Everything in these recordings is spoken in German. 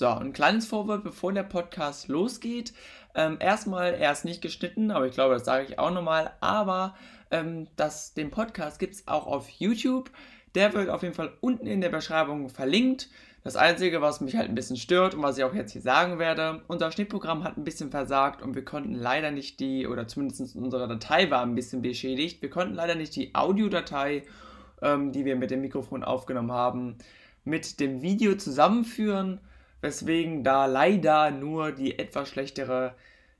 So, ein kleines Vorwort, bevor der Podcast losgeht. Erstmal, er ist nicht geschnitten, aber ich glaube, das sage ich auch nochmal. Aber den Podcast gibt es auch auf YouTube. Der wird auf jeden Fall unten in der Beschreibung verlinkt. Das Einzige, was mich halt ein bisschen stört und was ich auch jetzt hier sagen werde, unser Schnittprogramm hat ein bisschen versagt und wir konnten leider nicht zumindest unsere Datei war ein bisschen beschädigt. Wir konnten leider nicht die Audiodatei, die wir mit dem Mikrofon aufgenommen haben, mit dem Video zusammenführen. Weswegen da leider nur die etwas schlechtere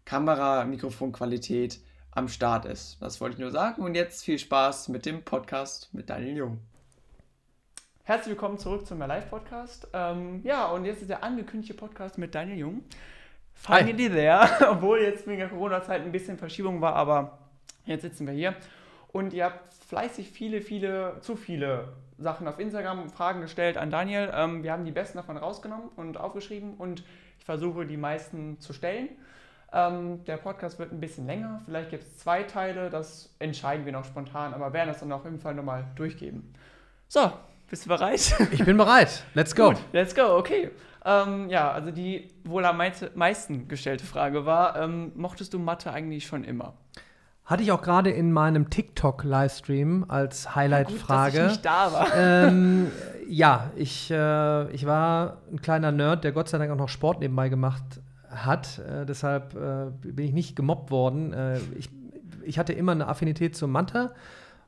Kamera-Mikrofonqualität am Start ist. Das wollte ich nur sagen und jetzt viel Spaß mit dem Podcast mit Daniel Jung. Herzlich willkommen zurück zum Live-Podcast. Und jetzt ist der angekündigte Podcast mit Daniel Jung. Finally there, obwohl jetzt wegen der Corona-Zeit ein bisschen Verschiebung war, aber jetzt sitzen wir hier. Und ihr habt fleißig zu viele Sachen auf Instagram, Fragen gestellt an Daniel. Wir haben die besten davon rausgenommen und aufgeschrieben und ich versuche, die meisten zu stellen. Der Podcast wird ein bisschen länger, vielleicht gibt es 2 Teile, das entscheiden wir noch spontan, aber werden das dann auf jeden Fall nochmal durchgeben. So, bist du bereit? Ich bin bereit, let's go. Gut, let's go, okay. Also die wohl am meisten gestellte Frage war, mochtest du Mathe eigentlich schon immer? Hatte ich auch gerade in meinem TikTok-Livestream als Highlight-Frage. Ja, gut, dass ich nicht da war. Ich war ein kleiner Nerd, der Gott sei Dank auch noch Sport nebenbei gemacht hat. Deshalb bin ich nicht gemobbt worden. Ich hatte immer eine Affinität zur Mathe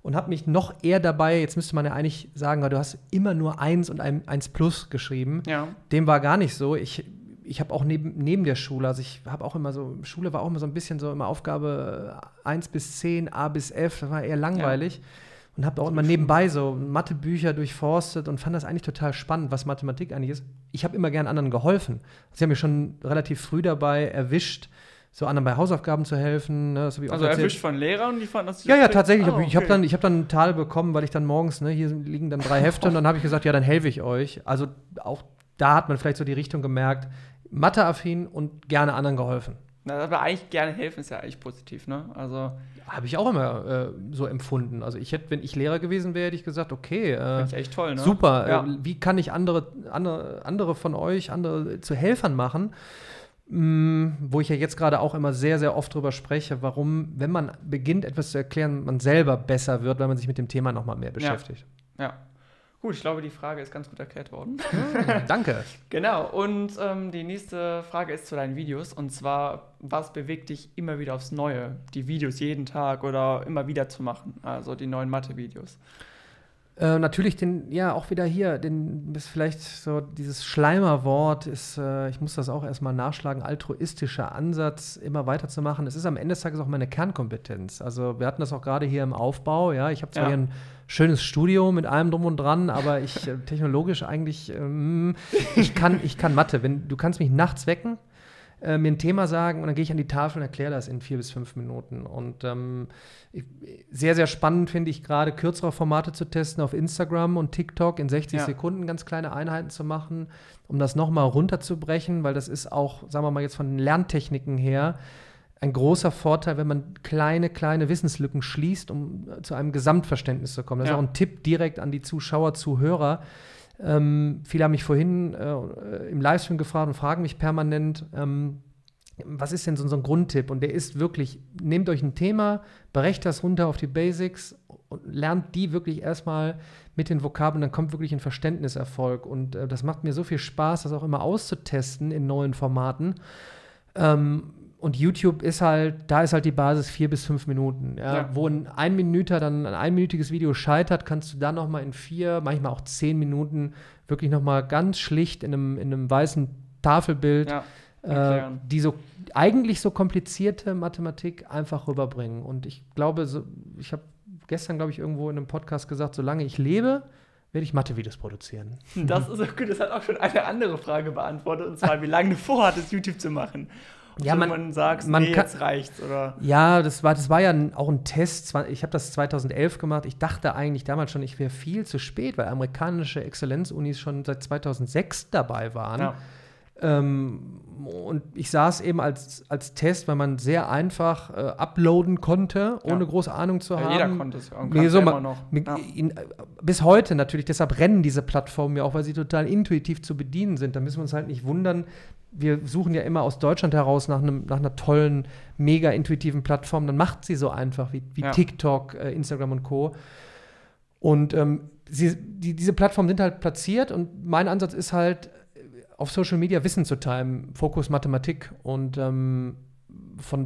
und habe mich noch eher dabei, jetzt müsste man ja eigentlich sagen, weil du hast immer nur 1 und 1 plus geschrieben. Ja. Dem war gar nicht so. Ich habe auch neben der Schule, also ich habe auch immer so, Schule war auch immer so ein bisschen so immer Aufgabe 1 bis 10, A bis F, das war eher langweilig. Ja. Und habe auch immer nebenbei so Mathebücher durchforstet und fand das eigentlich total spannend, was Mathematik eigentlich ist. Ich habe immer gern anderen geholfen. Sie haben mich schon relativ früh dabei erwischt, so anderen bei Hausaufgaben zu helfen. Ne? Das hab ich also auch erwischt von Lehrern? Die fanden das ja, tatsächlich. Oh, okay. Ich hab dann einen Tal bekommen, weil ich dann morgens, ne, hier liegen dann 3 Hefte und dann habe ich gesagt, ja, dann helfe ich euch. Also auch da hat man vielleicht so die Richtung gemerkt, Mathe-affin und gerne anderen geholfen. Aber eigentlich gerne helfen ist ja eigentlich positiv, ne? Also habe ich auch immer so empfunden. Also ich hätte, wenn ich Lehrer gewesen wäre, hätte ich gesagt, okay, ich echt toll, ne? Super. Ja. Wie kann ich andere von euch, andere zu Helfern machen? Wo ich ja jetzt gerade auch immer sehr, sehr oft drüber spreche, warum, wenn man beginnt, etwas zu erklären, man selber besser wird, weil man sich mit dem Thema noch mal mehr beschäftigt. Ja. Gut, ich glaube, die Frage ist ganz gut erklärt worden. Danke. Genau, und die nächste Frage ist zu deinen Videos. Und zwar, was bewegt dich immer wieder aufs Neue, die Videos jeden Tag oder immer wieder zu machen? Also die neuen Mathe-Videos. Natürlich vielleicht so dieses Schleimerwort ist, ich muss das auch erstmal nachschlagen, altruistischer Ansatz, immer weiterzumachen. Es ist am Ende des Tages auch meine Kernkompetenz. Also wir hatten das auch gerade hier im Aufbau, ja. Ich habe zwar hier ein schönes Studio mit allem drum und dran, aber ich technologisch eigentlich, ich kann Mathe. Du kannst mich nachts wecken, mir ein Thema sagen und dann gehe ich an die Tafel und erkläre das in 4 bis 5 Minuten. Und sehr, sehr spannend finde ich gerade, kürzere Formate zu testen auf Instagram und TikTok, in 60 Sekunden ganz kleine Einheiten zu machen, um das nochmal runterzubrechen, weil das ist auch, sagen wir mal jetzt von den Lerntechniken her, ein großer Vorteil, wenn man kleine Wissenslücken schließt, um zu einem Gesamtverständnis zu kommen. Das ist auch ein Tipp direkt an die Zuschauer, Zuhörer. Viele haben mich vorhin im Livestream gefragt und fragen mich permanent, was ist denn so ein Grundtipp? Und der ist wirklich, nehmt euch ein Thema, brecht das runter auf die Basics und lernt die wirklich erstmal mit den Vokabeln, dann kommt wirklich ein Verständniserfolg. Und das macht mir so viel Spaß, das auch immer auszutesten in neuen Formaten. Und YouTube ist halt, da ist halt die Basis 4 bis 5 Minuten. Ja. Wo ein einminütiges Video scheitert, kannst du dann noch mal in 4, manchmal auch 10 Minuten wirklich noch mal ganz schlicht in einem weißen Tafelbild die so eigentlich so komplizierte Mathematik einfach rüberbringen. Und ich glaube, ich habe gestern, glaube ich, irgendwo in einem Podcast gesagt, solange ich lebe, werde ich Mathe-Videos produzieren. Das ist auch gut, das hat auch schon eine andere Frage beantwortet, und zwar, wie lange du vorhattest, YouTube zu machen? Ja, man sagt, nee, jetzt reicht's, oder? Ja, das war ja auch ein Test. Ich habe das 2011 gemacht. Ich dachte eigentlich damals schon, ich wäre viel zu spät, weil amerikanische Exzellenzunis schon seit 2006 dabei waren. Ja. Und ich sah es eben als Test, weil man sehr einfach uploaden konnte, ohne große Ahnung zu haben. Jeder konnte es immer noch. Bis heute natürlich, deshalb rennen diese Plattformen ja auch, weil sie total intuitiv zu bedienen sind. Da müssen wir uns halt nicht wundern. Wir suchen ja immer aus Deutschland heraus nach einer tollen, mega intuitiven Plattform. Dann macht sie so einfach wie TikTok, Instagram und Co. Und diese Plattformen sind halt platziert. Und mein Ansatz ist halt, auf Social Media Wissen zu teilen, Fokus Mathematik. Und von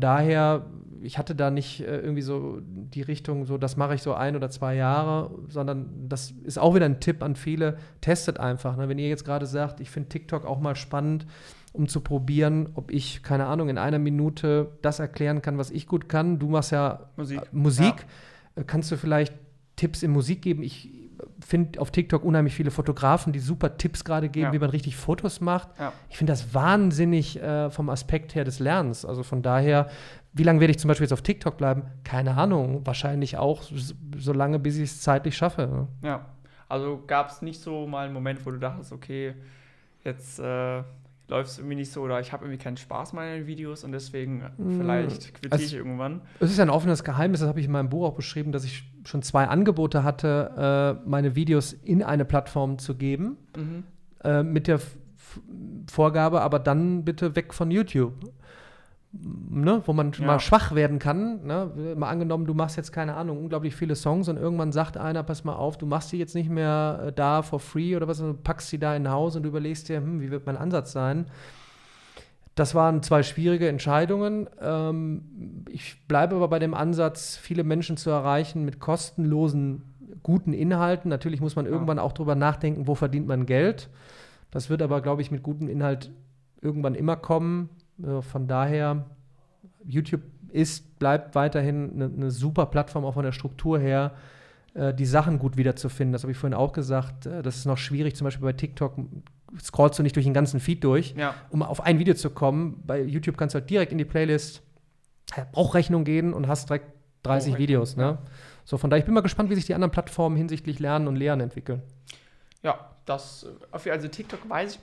daher, ich hatte da nicht irgendwie so die Richtung, so das mache ich so 1 oder 2 Jahre, sondern das ist auch wieder ein Tipp an viele, testet einfach. Ne? Wenn ihr jetzt gerade sagt, ich finde TikTok auch mal spannend, um zu probieren, ob ich, keine Ahnung, in 1 Minute das erklären kann, was ich gut kann. Du machst ja Musik. Ja. Kannst du vielleicht Tipps in Musik geben? Ich finde auf TikTok unheimlich viele Fotografen, die super Tipps gerade geben, wie man richtig Fotos macht. Ja. Ich finde das wahnsinnig vom Aspekt her des Lernens. Also von daher, wie lange werde ich zum Beispiel jetzt auf TikTok bleiben? Keine Ahnung. Wahrscheinlich auch so lange, bis ich es zeitlich schaffe. Ne? Ja, also gab es nicht so mal einen Moment, wo du dachtest, okay, jetzt läuft es irgendwie nicht so oder ich habe irgendwie keinen Spaß mehr in den Videos und deswegen vielleicht quittiere ich irgendwann. Es ist ein offenes Geheimnis, das habe ich in meinem Buch auch beschrieben, dass ich schon 2 Angebote hatte, meine Videos in eine Plattform zu geben, mit der Vorgabe, aber dann bitte weg von YouTube. Ne, wo man mal schwach werden kann. Ne? Mal angenommen, du machst jetzt, keine Ahnung, unglaublich viele Songs und irgendwann sagt einer, pass mal auf, du machst die jetzt nicht mehr da for free oder was, du packst sie da in ein Haus und du überlegst dir, wie wird mein Ansatz sein? Das waren 2 schwierige Entscheidungen. Ich bleibe aber bei dem Ansatz, viele Menschen zu erreichen mit kostenlosen, guten Inhalten. Natürlich muss man irgendwann auch drüber nachdenken, wo verdient man Geld. Das wird aber, glaube ich, mit gutem Inhalt irgendwann immer kommen. Von daher, YouTube bleibt weiterhin eine super Plattform, auch von der Struktur her, die Sachen gut wiederzufinden. Das habe ich vorhin auch gesagt. Das ist noch schwierig, zum Beispiel bei TikTok scrollst du nicht durch den ganzen Feed durch, um auf ein Video zu kommen. Bei YouTube kannst du halt direkt in die Playlist Brauchrechnung gehen und hast direkt 30 Videos. Ne? Ja. So, von daher, ich bin mal gespannt, wie sich die anderen Plattformen hinsichtlich Lernen und Lehren entwickeln. Ja. Also TikTok weiß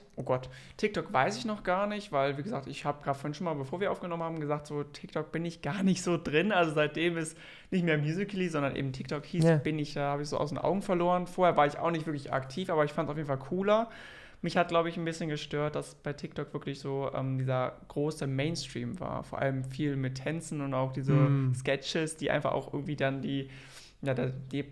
ich noch gar nicht, weil, wie gesagt, ich habe gerade vorhin schon mal, bevor wir aufgenommen haben, gesagt, so TikTok bin ich gar nicht so drin. Also seitdem es nicht mehr Musical.ly, sondern eben TikTok hieß, habe ich so aus den Augen verloren. Vorher war ich auch nicht wirklich aktiv, aber ich fand es auf jeden Fall cooler. Mich hat, glaube ich, ein bisschen gestört, dass bei TikTok wirklich so dieser große Mainstream war. Vor allem viel mit Tänzen und auch diese Sketches, die einfach auch irgendwie dann die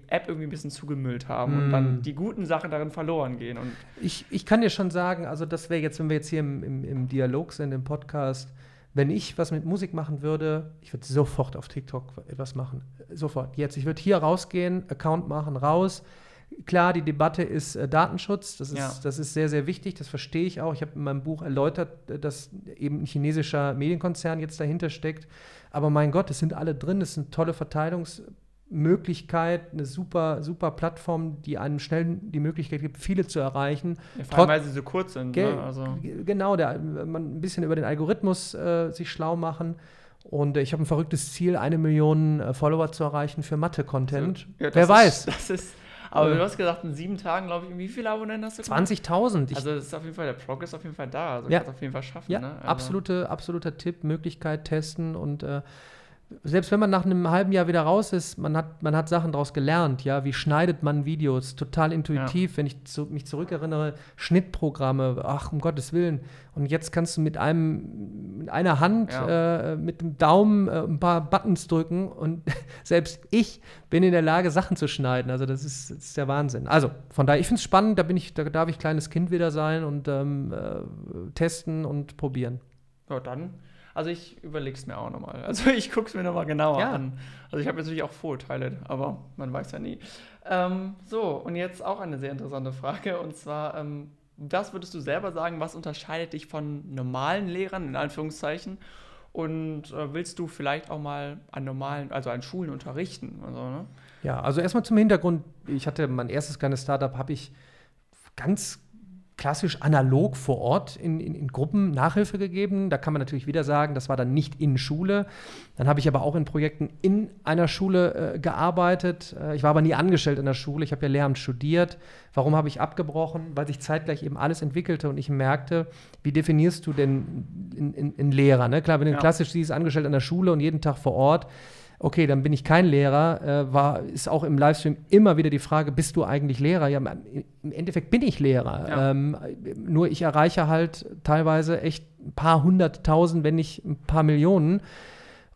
App irgendwie ein bisschen zugemüllt haben und dann die guten Sachen darin verloren gehen. Und ich kann dir schon sagen, also das wäre jetzt, wenn wir jetzt hier im Dialog sind, im Podcast, wenn ich was mit Musik machen würde, ich würde sofort auf TikTok etwas machen. Sofort, jetzt. Ich würde hier rausgehen, Account machen, raus. Klar, die Debatte ist Datenschutz. Das ist sehr, sehr wichtig. Das verstehe ich auch. Ich habe in meinem Buch erläutert, dass eben ein chinesischer Medienkonzern jetzt dahinter steckt. Aber mein Gott, es sind alle drin. Es sind tolle Verteilungsmöglichkeit, eine super, super Plattform, die einem schnell die Möglichkeit gibt, viele zu erreichen. Ja, vor allem, weil sie so kurz sind. Ne? Also. Genau, man ein bisschen über den Algorithmus sich schlau machen. Und ich habe ein verrücktes Ziel, 1 Million Follower zu erreichen für Mathe-Content. Also, wer weiß. Aber du hast gesagt, in 7 Tagen, glaube ich, wie viele Abonnenten hast du? 20.000. Also das ist auf jeden Fall, der Progress ist auf jeden Fall da. Also kannst du auf jeden Fall schaffen. Ja, ne? Also. Absoluter Tipp, Möglichkeit testen und selbst wenn man nach einem halben Jahr wieder raus ist, man hat Sachen daraus gelernt, ja, wie schneidet man Videos, total intuitiv, wenn ich mich zurückerinnere, Schnittprogramme, ach, um Gottes Willen. Und jetzt kannst du mit einer Hand, mit dem Daumen ein paar Buttons drücken und selbst ich bin in der Lage, Sachen zu schneiden, also das ist der Wahnsinn. Also, von daher, ich finde es spannend, da darf ich kleines Kind wieder sein und testen und probieren. Ja, dann. Also ich überlege es mir auch nochmal. Also ich gucke es mir nochmal genauer an. Also ich habe natürlich auch Vorurteile, aber man weiß ja nie. Und jetzt auch eine sehr interessante Frage. Und zwar, was würdest du selber sagen, was unterscheidet dich von normalen Lehrern, in Anführungszeichen? Und willst du vielleicht auch mal an Schulen unterrichten? Also, ne? Ja, also erstmal zum Hintergrund. Ich hatte mein erstes kleines Startup, habe ich ganz klassisch analog vor Ort in Gruppen Nachhilfe gegeben. Da kann man natürlich wieder sagen, das war dann nicht in Schule. Dann habe ich aber auch in Projekten in einer Schule gearbeitet. Ich war aber nie angestellt in der Schule. Ich habe ja Lehramt studiert. Warum habe ich abgebrochen? Weil sich zeitgleich eben alles entwickelte und ich merkte, wie definierst du denn in Lehrer? Ne? Klar, wenn du klassisch siehst, angestellt an der Schule und jeden Tag vor Ort, okay, dann bin ich kein Lehrer, ist auch im Livestream immer wieder die Frage, bist du eigentlich Lehrer? Ja, im Endeffekt bin ich Lehrer. Ja. Nur ich erreiche halt teilweise echt ein paar hunderttausend, wenn nicht ein paar Millionen.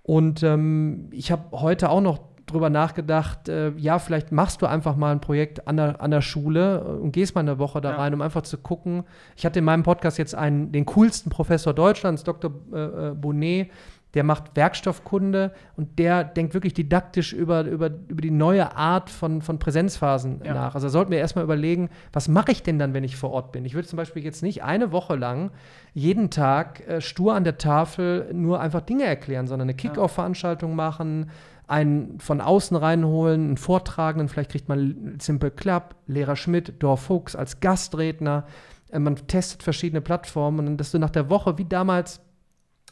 Und ich habe heute auch noch drüber nachgedacht, ja, vielleicht machst du einfach mal ein Projekt an der Schule und gehst mal eine Woche da rein, um einfach zu gucken. Ich hatte in meinem Podcast jetzt den coolsten Professor Deutschlands, Dr. Bonet, der macht Werkstoffkunde und der denkt wirklich didaktisch über die neue Art von Präsenzphasen nach. Also sollten wir erstmal überlegen, was mache ich denn dann, wenn ich vor Ort bin? Ich würde zum Beispiel jetzt nicht eine Woche lang jeden Tag stur an der Tafel nur einfach Dinge erklären, sondern eine Kick-Off-Veranstaltung machen, einen von außen reinholen, einen Vortragenden, vielleicht kriegt man Simple Club, Lehrer Schmidt, Dorffuchs als Gastredner. Man testet verschiedene Plattformen und dass du nach der Woche, wie damals,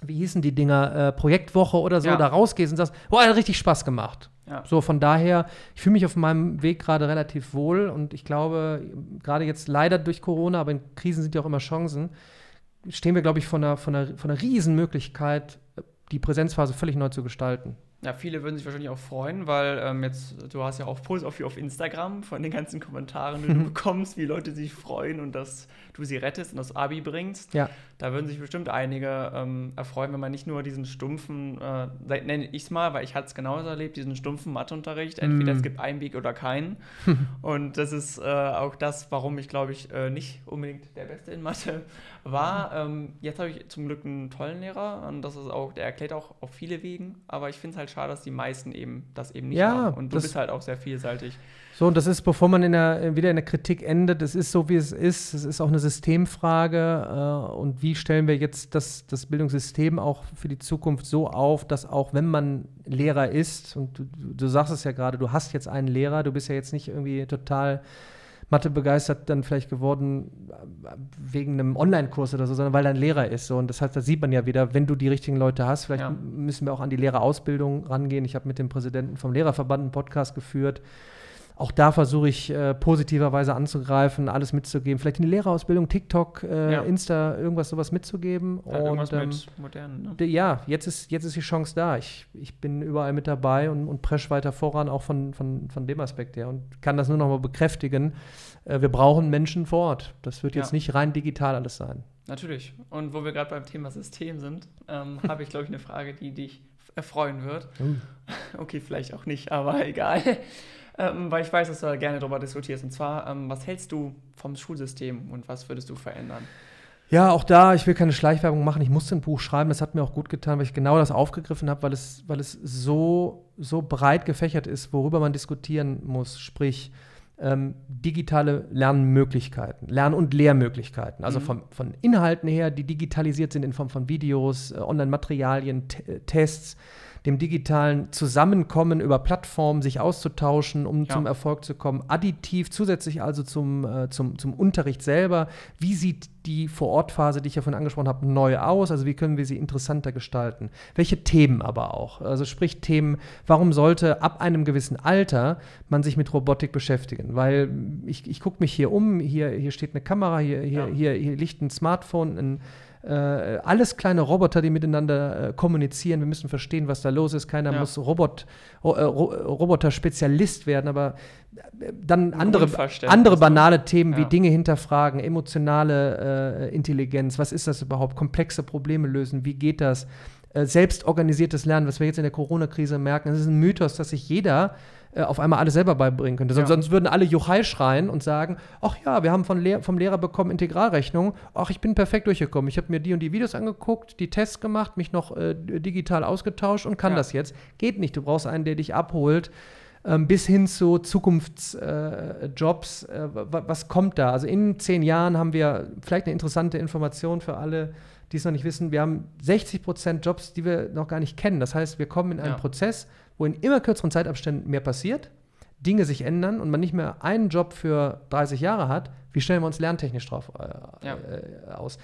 wie hießen die Dinger, Projektwoche oder so, da rausgehst und sagst, boah, hat richtig Spaß gemacht. Ja. So, von daher, ich fühle mich auf meinem Weg gerade relativ wohl und ich glaube, gerade jetzt leider durch Corona, aber in Krisen sind ja auch immer Chancen, stehen wir, glaube ich, von einer Riesenmöglichkeit, die Präsenzphase völlig neu zu gestalten. Ja, viele würden sich wahrscheinlich auch freuen, weil jetzt, du hast ja auch Puls auf Instagram von den ganzen Kommentaren, die du bekommst, wie Leute sich freuen und dass du sie rettest und das Abi bringst. Ja. Da würden sich bestimmt einige erfreuen, wenn man nicht nur diesen stumpfen, nenne ich es mal, weil ich hatte es genauso erlebt, diesen stumpfen Matheunterricht, entweder es gibt einen Weg oder keinen. Und das ist auch das, warum ich, glaube ich, nicht unbedingt der Beste in Mathe war. Jetzt habe ich zum Glück einen tollen Lehrer und das ist auch, der erklärt auch auf viele Wegen, aber ich finde es halt schade, dass die meisten eben das eben nicht haben. Und du bist halt auch sehr vielseitig. So, und das ist, bevor man wieder in der Kritik endet, das ist so, wie es ist. Es ist auch eine Systemfrage. Und wie stellen wir jetzt das Bildungssystem auch für die Zukunft so auf, dass auch, wenn man Lehrer ist, und du sagst es ja gerade, du hast jetzt einen Lehrer, du bist ja jetzt nicht irgendwie total Mathe begeistert dann vielleicht geworden wegen einem Online-Kurs oder so, sondern weil er ein Lehrer ist. So. Und das heißt, da sieht man ja wieder, wenn du die richtigen Leute hast, vielleicht müssen wir auch an die Lehrerausbildung rangehen. Ich habe mit dem Präsidenten vom Lehrerverband einen Podcast geführt. Auch da versuche ich positiverweise anzugreifen, alles mitzugeben. Vielleicht in die Lehrerausbildung, TikTok, Insta, irgendwas sowas mitzugeben. Ja, und, irgendwas mit modernen, ne? Jetzt ist die Chance da. Ich bin überall mit dabei und presch weiter voran, auch von dem Aspekt her. Und kann das nur noch mal bekräftigen. Wir brauchen Menschen vor Ort. Das wird jetzt nicht rein digital alles sein. Natürlich. Und wo wir gerade beim Thema System sind, habe ich, glaube ich, eine Frage, die dich erfreuen wird. Okay, vielleicht auch nicht, aber egal. Weil ich weiß, dass du da gerne darüber diskutierst. Und zwar, was hältst du vom Schulsystem und was würdest du verändern? Ja, auch da, ich will keine Schleichwerbung machen. Ich musste ein Buch schreiben, das hat mir auch gut getan, weil ich genau das aufgegriffen habe, weil es so breit gefächert ist, worüber man diskutieren muss. Sprich, digitale Lernmöglichkeiten, Lern- und Lehrmöglichkeiten. Also von Inhalten her, die digitalisiert sind in Form von Videos, Online-Materialien, Tests, dem digitalen Zusammenkommen über Plattformen, sich auszutauschen, um zum Erfolg zu kommen, additiv, zusätzlich also zum Unterricht selber. Wie sieht die Vor-Ort-Phase, die ich ja vorhin angesprochen habe, neu aus? Also wie können wir sie interessanter gestalten? Welche Themen aber auch? Also sprich Themen, warum sollte ab einem gewissen Alter man sich mit Robotik beschäftigen? Weil ich gucke mich hier um, hier steht eine Kamera, hier liegt ein Smartphone, alles kleine Roboter, die miteinander kommunizieren. Wir müssen verstehen, was da los ist. Keiner muss Roboter-Spezialist werden, aber dann andere banale Themen wie Dinge hinterfragen, emotionale Intelligenz, was ist das überhaupt, komplexe Probleme lösen, wie geht das, selbstorganisiertes Lernen, was wir jetzt in der Corona-Krise merken. Es ist ein Mythos, dass sich jeder auf einmal alles selber beibringen könnte. Sonst würden alle Juchai schreien und sagen, ach ja, wir haben vom Lehrer bekommen Integralrechnung, ach, ich bin perfekt durchgekommen. Ich habe mir die und die Videos angeguckt, die Tests gemacht, mich noch digital ausgetauscht und kann das jetzt. Geht nicht, du brauchst einen, der dich abholt, bis hin zu Zukunftsjobs. Was kommt da? Also in 10 Jahren haben wir vielleicht eine interessante Information für alle, die es noch nicht wissen. Wir haben 60% Jobs, die wir noch gar nicht kennen. Das heißt, wir kommen in einen Prozess, wo in immer kürzeren Zeitabständen mehr passiert, Dinge sich ändern und man nicht mehr einen Job für 30 Jahre hat, wie stellen wir uns lerntechnisch drauf aus?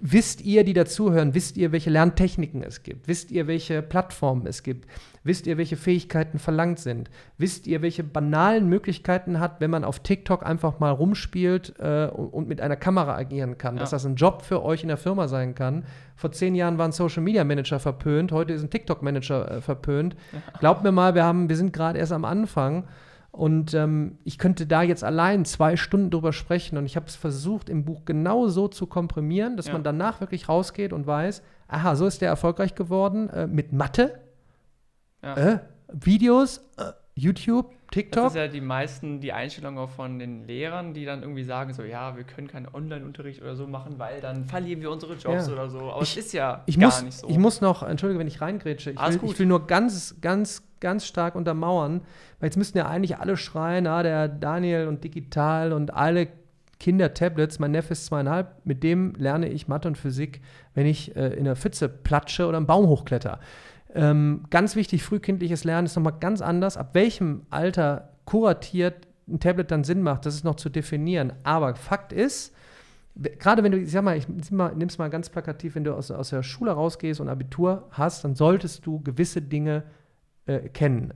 Wisst ihr, die dazuhören, wisst ihr, welche Lerntechniken es gibt? Wisst ihr, welche Plattformen es gibt? Wisst ihr, welche Fähigkeiten verlangt sind? Wisst ihr, welche banalen Möglichkeiten hat, wenn man auf TikTok einfach mal rumspielt und mit einer Kamera agieren kann? Ja. Dass das ein Job für euch in der Firma sein kann. Vor 10 Jahren waren Social-Media-Manager verpönt, heute ist ein TikTok-Manager verpönt. Ja. Glaubt mir mal, wir sind gerade erst am Anfang. Und ich könnte da jetzt allein 2 Stunden drüber sprechen. Und ich habe es versucht, im Buch genau so zu komprimieren, dass man danach wirklich rausgeht und weiß, aha, so ist der erfolgreich geworden mit Mathe, Videos, YouTube, TikTok. Das ist ja die Einstellung auch von den Lehrern, die dann irgendwie sagen, so ja, wir können keinen Online-Unterricht oder so machen, weil dann verlieren wir unsere Jobs oder so. Aber es ist ja nicht so. Ich muss noch, entschuldige, wenn ich reingrätsche, ich will nur ganz stark untermauern, weil jetzt müssten ja eigentlich alle schreien, der Daniel und digital und alle Kinder-Tablets, mein Neffe ist 2,5, mit dem lerne ich Mathe und Physik, wenn ich in der Pfütze platsche oder einen Baum hochkletter. Ganz wichtig, frühkindliches Lernen ist nochmal ganz anders, ab welchem Alter kuratiert ein Tablet dann Sinn macht, das ist noch zu definieren, aber Fakt ist, gerade wenn du, ich nimm's mal ganz plakativ, wenn du aus der Schule rausgehst und Abitur hast, dann solltest du gewisse Dinge kennen.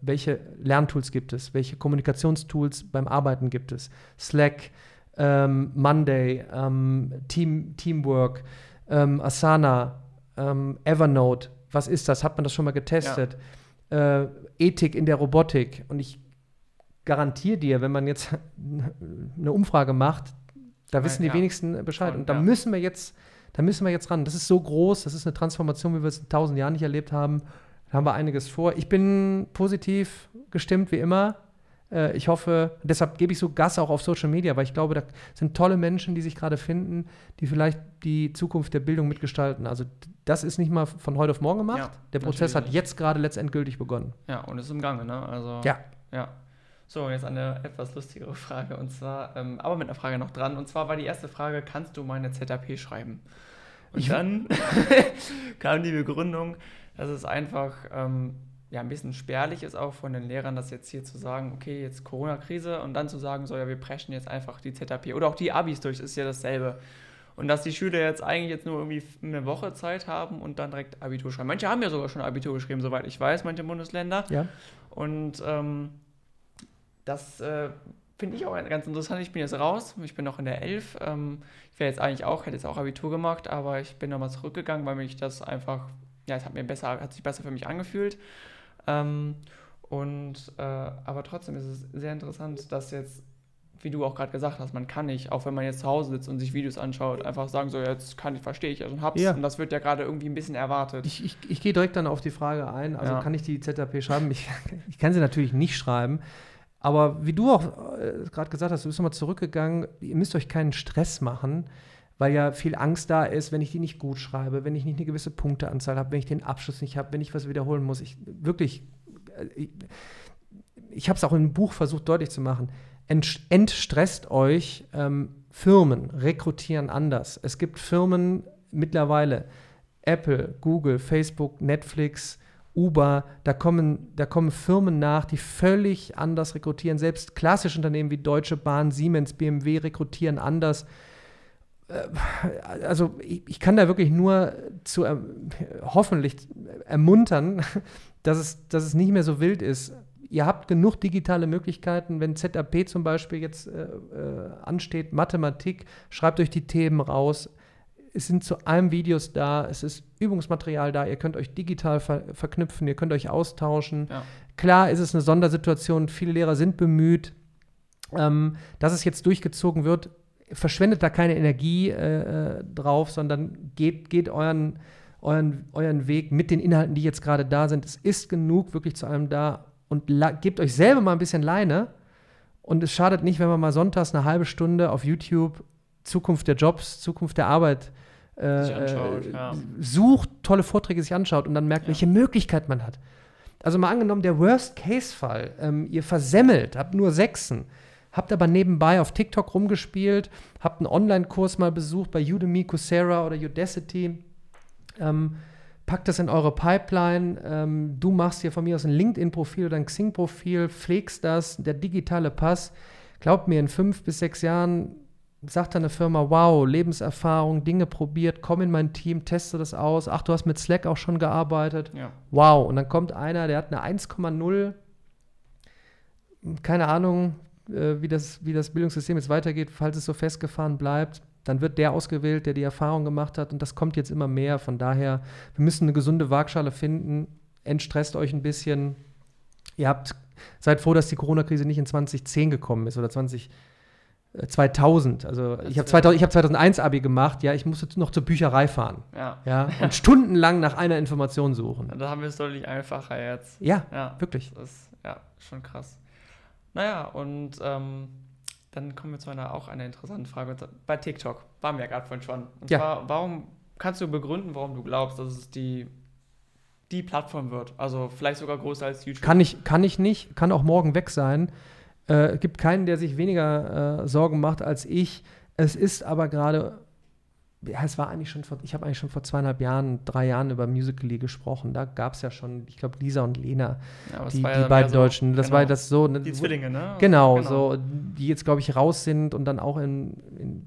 Welche Lerntools gibt es? Welche Kommunikationstools beim Arbeiten gibt es? Slack, Monday, Teamwork, Asana, Evernote. Was ist das? Hat man das schon mal getestet? Ja. Ethik in der Robotik. Und ich garantiere dir, wenn man jetzt eine Umfrage macht, da wissen die wenigsten Bescheid. Und da müssen wir jetzt ran. Das ist so groß, das ist eine Transformation, wie wir es in 1000 Jahren nicht erlebt haben. Haben wir einiges vor. Ich bin positiv gestimmt, wie immer. Ich hoffe, deshalb gebe ich so Gas auch auf Social Media, weil ich glaube, da sind tolle Menschen, die sich gerade finden, die vielleicht die Zukunft der Bildung mitgestalten. Also das ist nicht mal von heute auf morgen gemacht. Ja, der Prozess hat jetzt gerade letztendgültig begonnen. Ja, und ist im Gange, ne? Also, ja. So, jetzt eine etwas lustigere Frage, und zwar, aber mit einer Frage noch dran. Und zwar war die erste Frage, kannst du meine ZAP schreiben? Und dann kam die Begründung, dass es einfach ein bisschen spärlich ist auch von den Lehrern, das jetzt hier zu sagen, okay, jetzt Corona-Krise und dann zu sagen, so ja, wir preschen jetzt einfach die ZAP oder auch die Abis durch, ist ja dasselbe. Und dass die Schüler jetzt eigentlich jetzt nur irgendwie eine Woche Zeit haben und dann direkt Abitur schreiben. Manche haben ja sogar schon Abitur geschrieben, soweit ich weiß, manche Bundesländer. Ja. Und das finde ich auch ganz interessant. Ich bin jetzt raus, ich bin noch in der 11. Ich wäre jetzt eigentlich auch, hätte jetzt auch Abitur gemacht, aber ich bin nochmal zurückgegangen, weil mich das einfach... Ja, es hat sich besser für mich angefühlt. Aber trotzdem ist es sehr interessant, dass jetzt, wie du auch gerade gesagt hast, man kann nicht, auch wenn man jetzt zu Hause sitzt und sich Videos anschaut, einfach sagen, so jetzt verstehe ich also und hab's. Ja. Und das wird ja gerade irgendwie ein bisschen erwartet. Ich gehe direkt dann auf die Frage ein, also kann ich die ZAP schreiben? Ich kann sie natürlich nicht schreiben. Aber wie du auch gerade gesagt hast, du bist nochmal zurückgegangen, ihr müsst euch keinen Stress machen, weil ja viel Angst da ist, wenn ich die nicht gut schreibe, wenn ich nicht eine gewisse Punkteanzahl habe, wenn ich den Abschluss nicht habe, wenn ich was wiederholen muss. Ich habe es auch im Buch versucht deutlich zu machen. Entstresst euch. Firmen rekrutieren anders. Es gibt Firmen mittlerweile, Apple, Google, Facebook, Netflix, Uber, da kommen Firmen nach, die völlig anders rekrutieren. Selbst klassische Unternehmen wie Deutsche Bahn, Siemens, BMW rekrutieren anders. Also ich kann da wirklich nur hoffentlich ermuntern, dass es nicht mehr so wild ist. Ihr habt genug digitale Möglichkeiten, wenn ZAP zum Beispiel jetzt ansteht, Mathematik, schreibt euch die Themen raus. Es sind zu allem Videos da, es ist Übungsmaterial da, ihr könnt euch digital verknüpfen, ihr könnt euch austauschen. Ja. Klar ist es eine Sondersituation, viele Lehrer sind bemüht, dass es jetzt durchgezogen wird. Verschwendet da keine Energie drauf, sondern geht euren Weg mit den Inhalten, die jetzt gerade da sind. Es ist genug wirklich zu allem da und gebt euch selber mal ein bisschen Leine. Und es schadet nicht, wenn man mal sonntags eine halbe Stunde auf YouTube Zukunft der Jobs, Zukunft der Arbeit sucht, tolle Vorträge sich anschaut und dann merkt, welche Möglichkeit man hat. Also mal angenommen, der Worst-Case-Fall, ihr versemmelt, habt nur 6. Habt aber nebenbei auf TikTok rumgespielt, habt einen Online-Kurs mal besucht bei Udemy, Coursera oder Udacity. Packt das in eure Pipeline. Du machst hier von mir aus ein LinkedIn-Profil oder ein Xing-Profil, pflegst das, der digitale Pass. Glaubt mir, in 5 bis 6 Jahren sagt eine Firma, wow, Lebenserfahrung, Dinge probiert, komm in mein Team, teste das aus. Ach, du hast mit Slack auch schon gearbeitet. Ja. Wow. Und dann kommt einer, der hat eine 1,0, keine Ahnung, wie das Bildungssystem jetzt weitergeht, falls es so festgefahren bleibt. Dann wird der ausgewählt, der die Erfahrung gemacht hat. Und das kommt jetzt immer mehr. Von daher, wir müssen eine gesunde Waagschale finden. Entstresst euch ein bisschen. Seid froh, dass die Corona-Krise nicht in 2010 gekommen ist oder 2000. Also ich habe 2001 Abi gemacht. Ja, ich musste noch zur Bücherei fahren. Ja. Und stundenlang nach einer Information suchen. Ja, da haben wir es deutlich einfacher jetzt. Ja, wirklich. Das ist schon krass. Naja, und dann kommen wir zu einer interessanten Frage. Bei TikTok waren wir ja gerade vorhin schon. Und zwar, warum kannst du begründen, warum du glaubst, dass es die Plattform wird? Also vielleicht sogar größer als YouTube. Kann ich nicht, kann auch morgen weg sein. Es gibt keinen, der sich weniger Sorgen macht als ich. Es ist aber gerade, ich habe eigentlich schon vor 2,5 Jahren, 3 Jahren über Musical.ly gesprochen. Da gab es ja schon, ich glaube, Lisa und Lena, ja, die beiden Deutschen. Das war das so. Die Zwillinge, ne? Genau, so, die jetzt, glaube ich, raus sind und dann auch im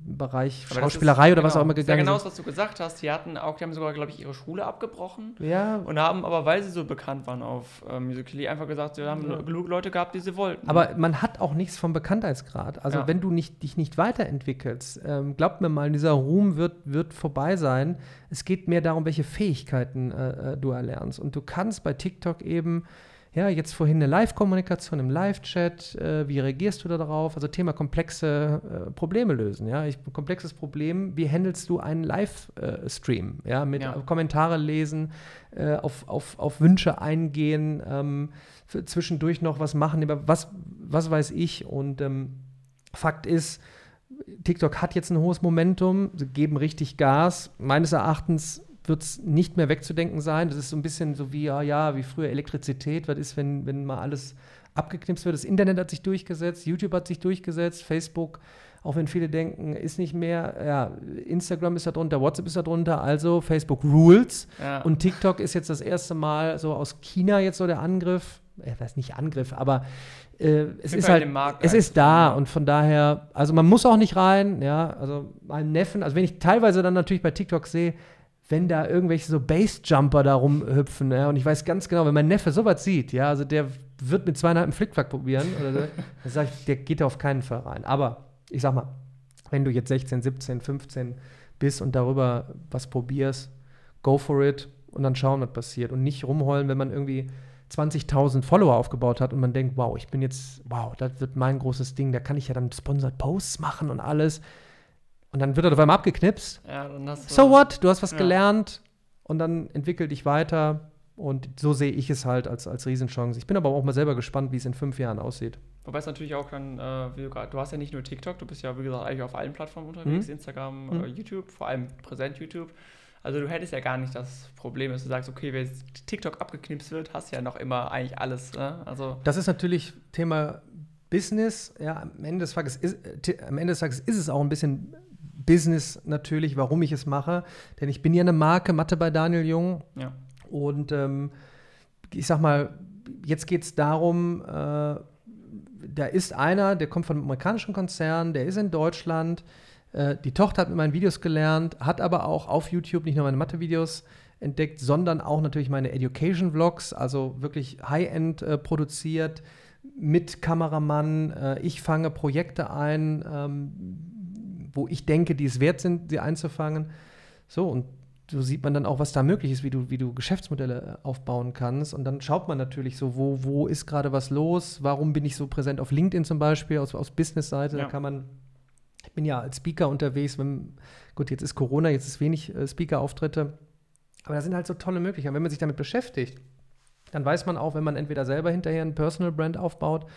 Bereich Schauspielerei oder was auch immer gegangen ist. Ja, genau das, was du gesagt hast. Die haben sogar, glaube ich, ihre Schule abgebrochen. Ja. Und haben aber, weil sie so bekannt waren auf Musical.ly, einfach gesagt, sie haben genug Leute gehabt, die sie wollten. Aber man hat auch nichts vom Bekanntheitsgrad. Also, wenn du dich nicht weiterentwickelst, glaubt mir mal, dieser Ruhm wird vorbei sein. Es geht mehr darum, welche Fähigkeiten du erlernst. Und du kannst bei TikTok eben, jetzt vorhin eine Live-Kommunikation im Live-Chat, wie reagierst du da drauf? Also Thema komplexe Probleme lösen. Ja? Komplexes Problem, wie handelst du einen Livestream? Kommentare lesen, auf Wünsche eingehen, zwischendurch noch was machen, was weiß ich. Und Fakt ist, TikTok hat jetzt ein hohes Momentum, sie geben richtig Gas. Meines Erachtens wird es nicht mehr wegzudenken sein. Das ist so ein bisschen so wie, wie früher Elektrizität. Was ist, wenn mal alles abgeknipst wird? Das Internet hat sich durchgesetzt, YouTube hat sich durchgesetzt, Facebook, auch wenn viele denken, ist nicht mehr. Ja, Instagram ist da drunter, WhatsApp ist da drunter, also Facebook rules. Ja. Und TikTok ist jetzt das erste Mal so aus China jetzt so der Angriff. Das ist nicht Angriff, aber es ist halt, es ist da und von daher, also man muss auch nicht rein, also meinem Neffen, also wenn ich teilweise dann natürlich bei TikTok sehe, wenn da irgendwelche so Bassjumper da rumhüpfen, und ich weiß ganz genau, wenn mein Neffe sowas sieht, also der wird mit 2,5 einen Flickflack probieren, oder so, dann sage ich, der geht da auf keinen Fall rein, aber ich sag mal, wenn du jetzt 16, 17, 15 bist und darüber was probierst, go for it und dann schauen, was passiert und nicht rumheulen, wenn man irgendwie 20.000 Follower aufgebaut hat und man denkt, wow, das wird mein großes Ding, da kann ich ja dann Sponsored Posts machen und alles. Und dann wird er auf einmal abgeknipst. Ja, dann hast du so what? Du hast was gelernt und dann entwickel dich weiter und so sehe ich es halt als Riesenchance. Ich bin aber auch mal selber gespannt, wie es in 5 Jahren aussieht. Wobei es natürlich auch dann, du hast ja nicht nur TikTok, du bist ja, wie gesagt, eigentlich auf allen Plattformen unterwegs, Instagram, YouTube, vor allem präsent YouTube. Also du hättest ja gar nicht das Problem, dass du sagst, okay, wenn jetzt TikTok abgeknipst wird, hast du ja noch immer eigentlich alles. Ne? Also das ist natürlich Thema Business. Ja, am Ende des Tages ist es auch ein bisschen Business natürlich, warum ich es mache. Denn ich bin ja eine Marke, Mathe bei Daniel Jung. Ja. Und ich sag mal, jetzt geht es darum, da ist einer, der kommt von einem amerikanischen Konzern, der ist in Deutschland. Die Tochter hat mit meinen Videos gelernt, hat aber auch auf YouTube nicht nur meine Mathe-Videos entdeckt, sondern auch natürlich meine Education-Vlogs, also wirklich High-End produziert, mit Kameramann. Ich fange Projekte ein, wo ich denke, die es wert sind, sie einzufangen. So, und so sieht man dann auch, was da möglich ist, wie du Geschäftsmodelle aufbauen kannst. Und dann schaut man natürlich so, wo ist gerade was los, warum bin ich so präsent auf LinkedIn zum Beispiel, aus Business-Seite, da kann man. Ich bin ja als Speaker unterwegs. Gut, jetzt ist Corona, jetzt ist wenig Speaker-Auftritte. Aber da sind halt so tolle Möglichkeiten. Wenn man sich damit beschäftigt, dann weiß man auch, wenn man entweder selber hinterher einen Personal-Brand aufbaut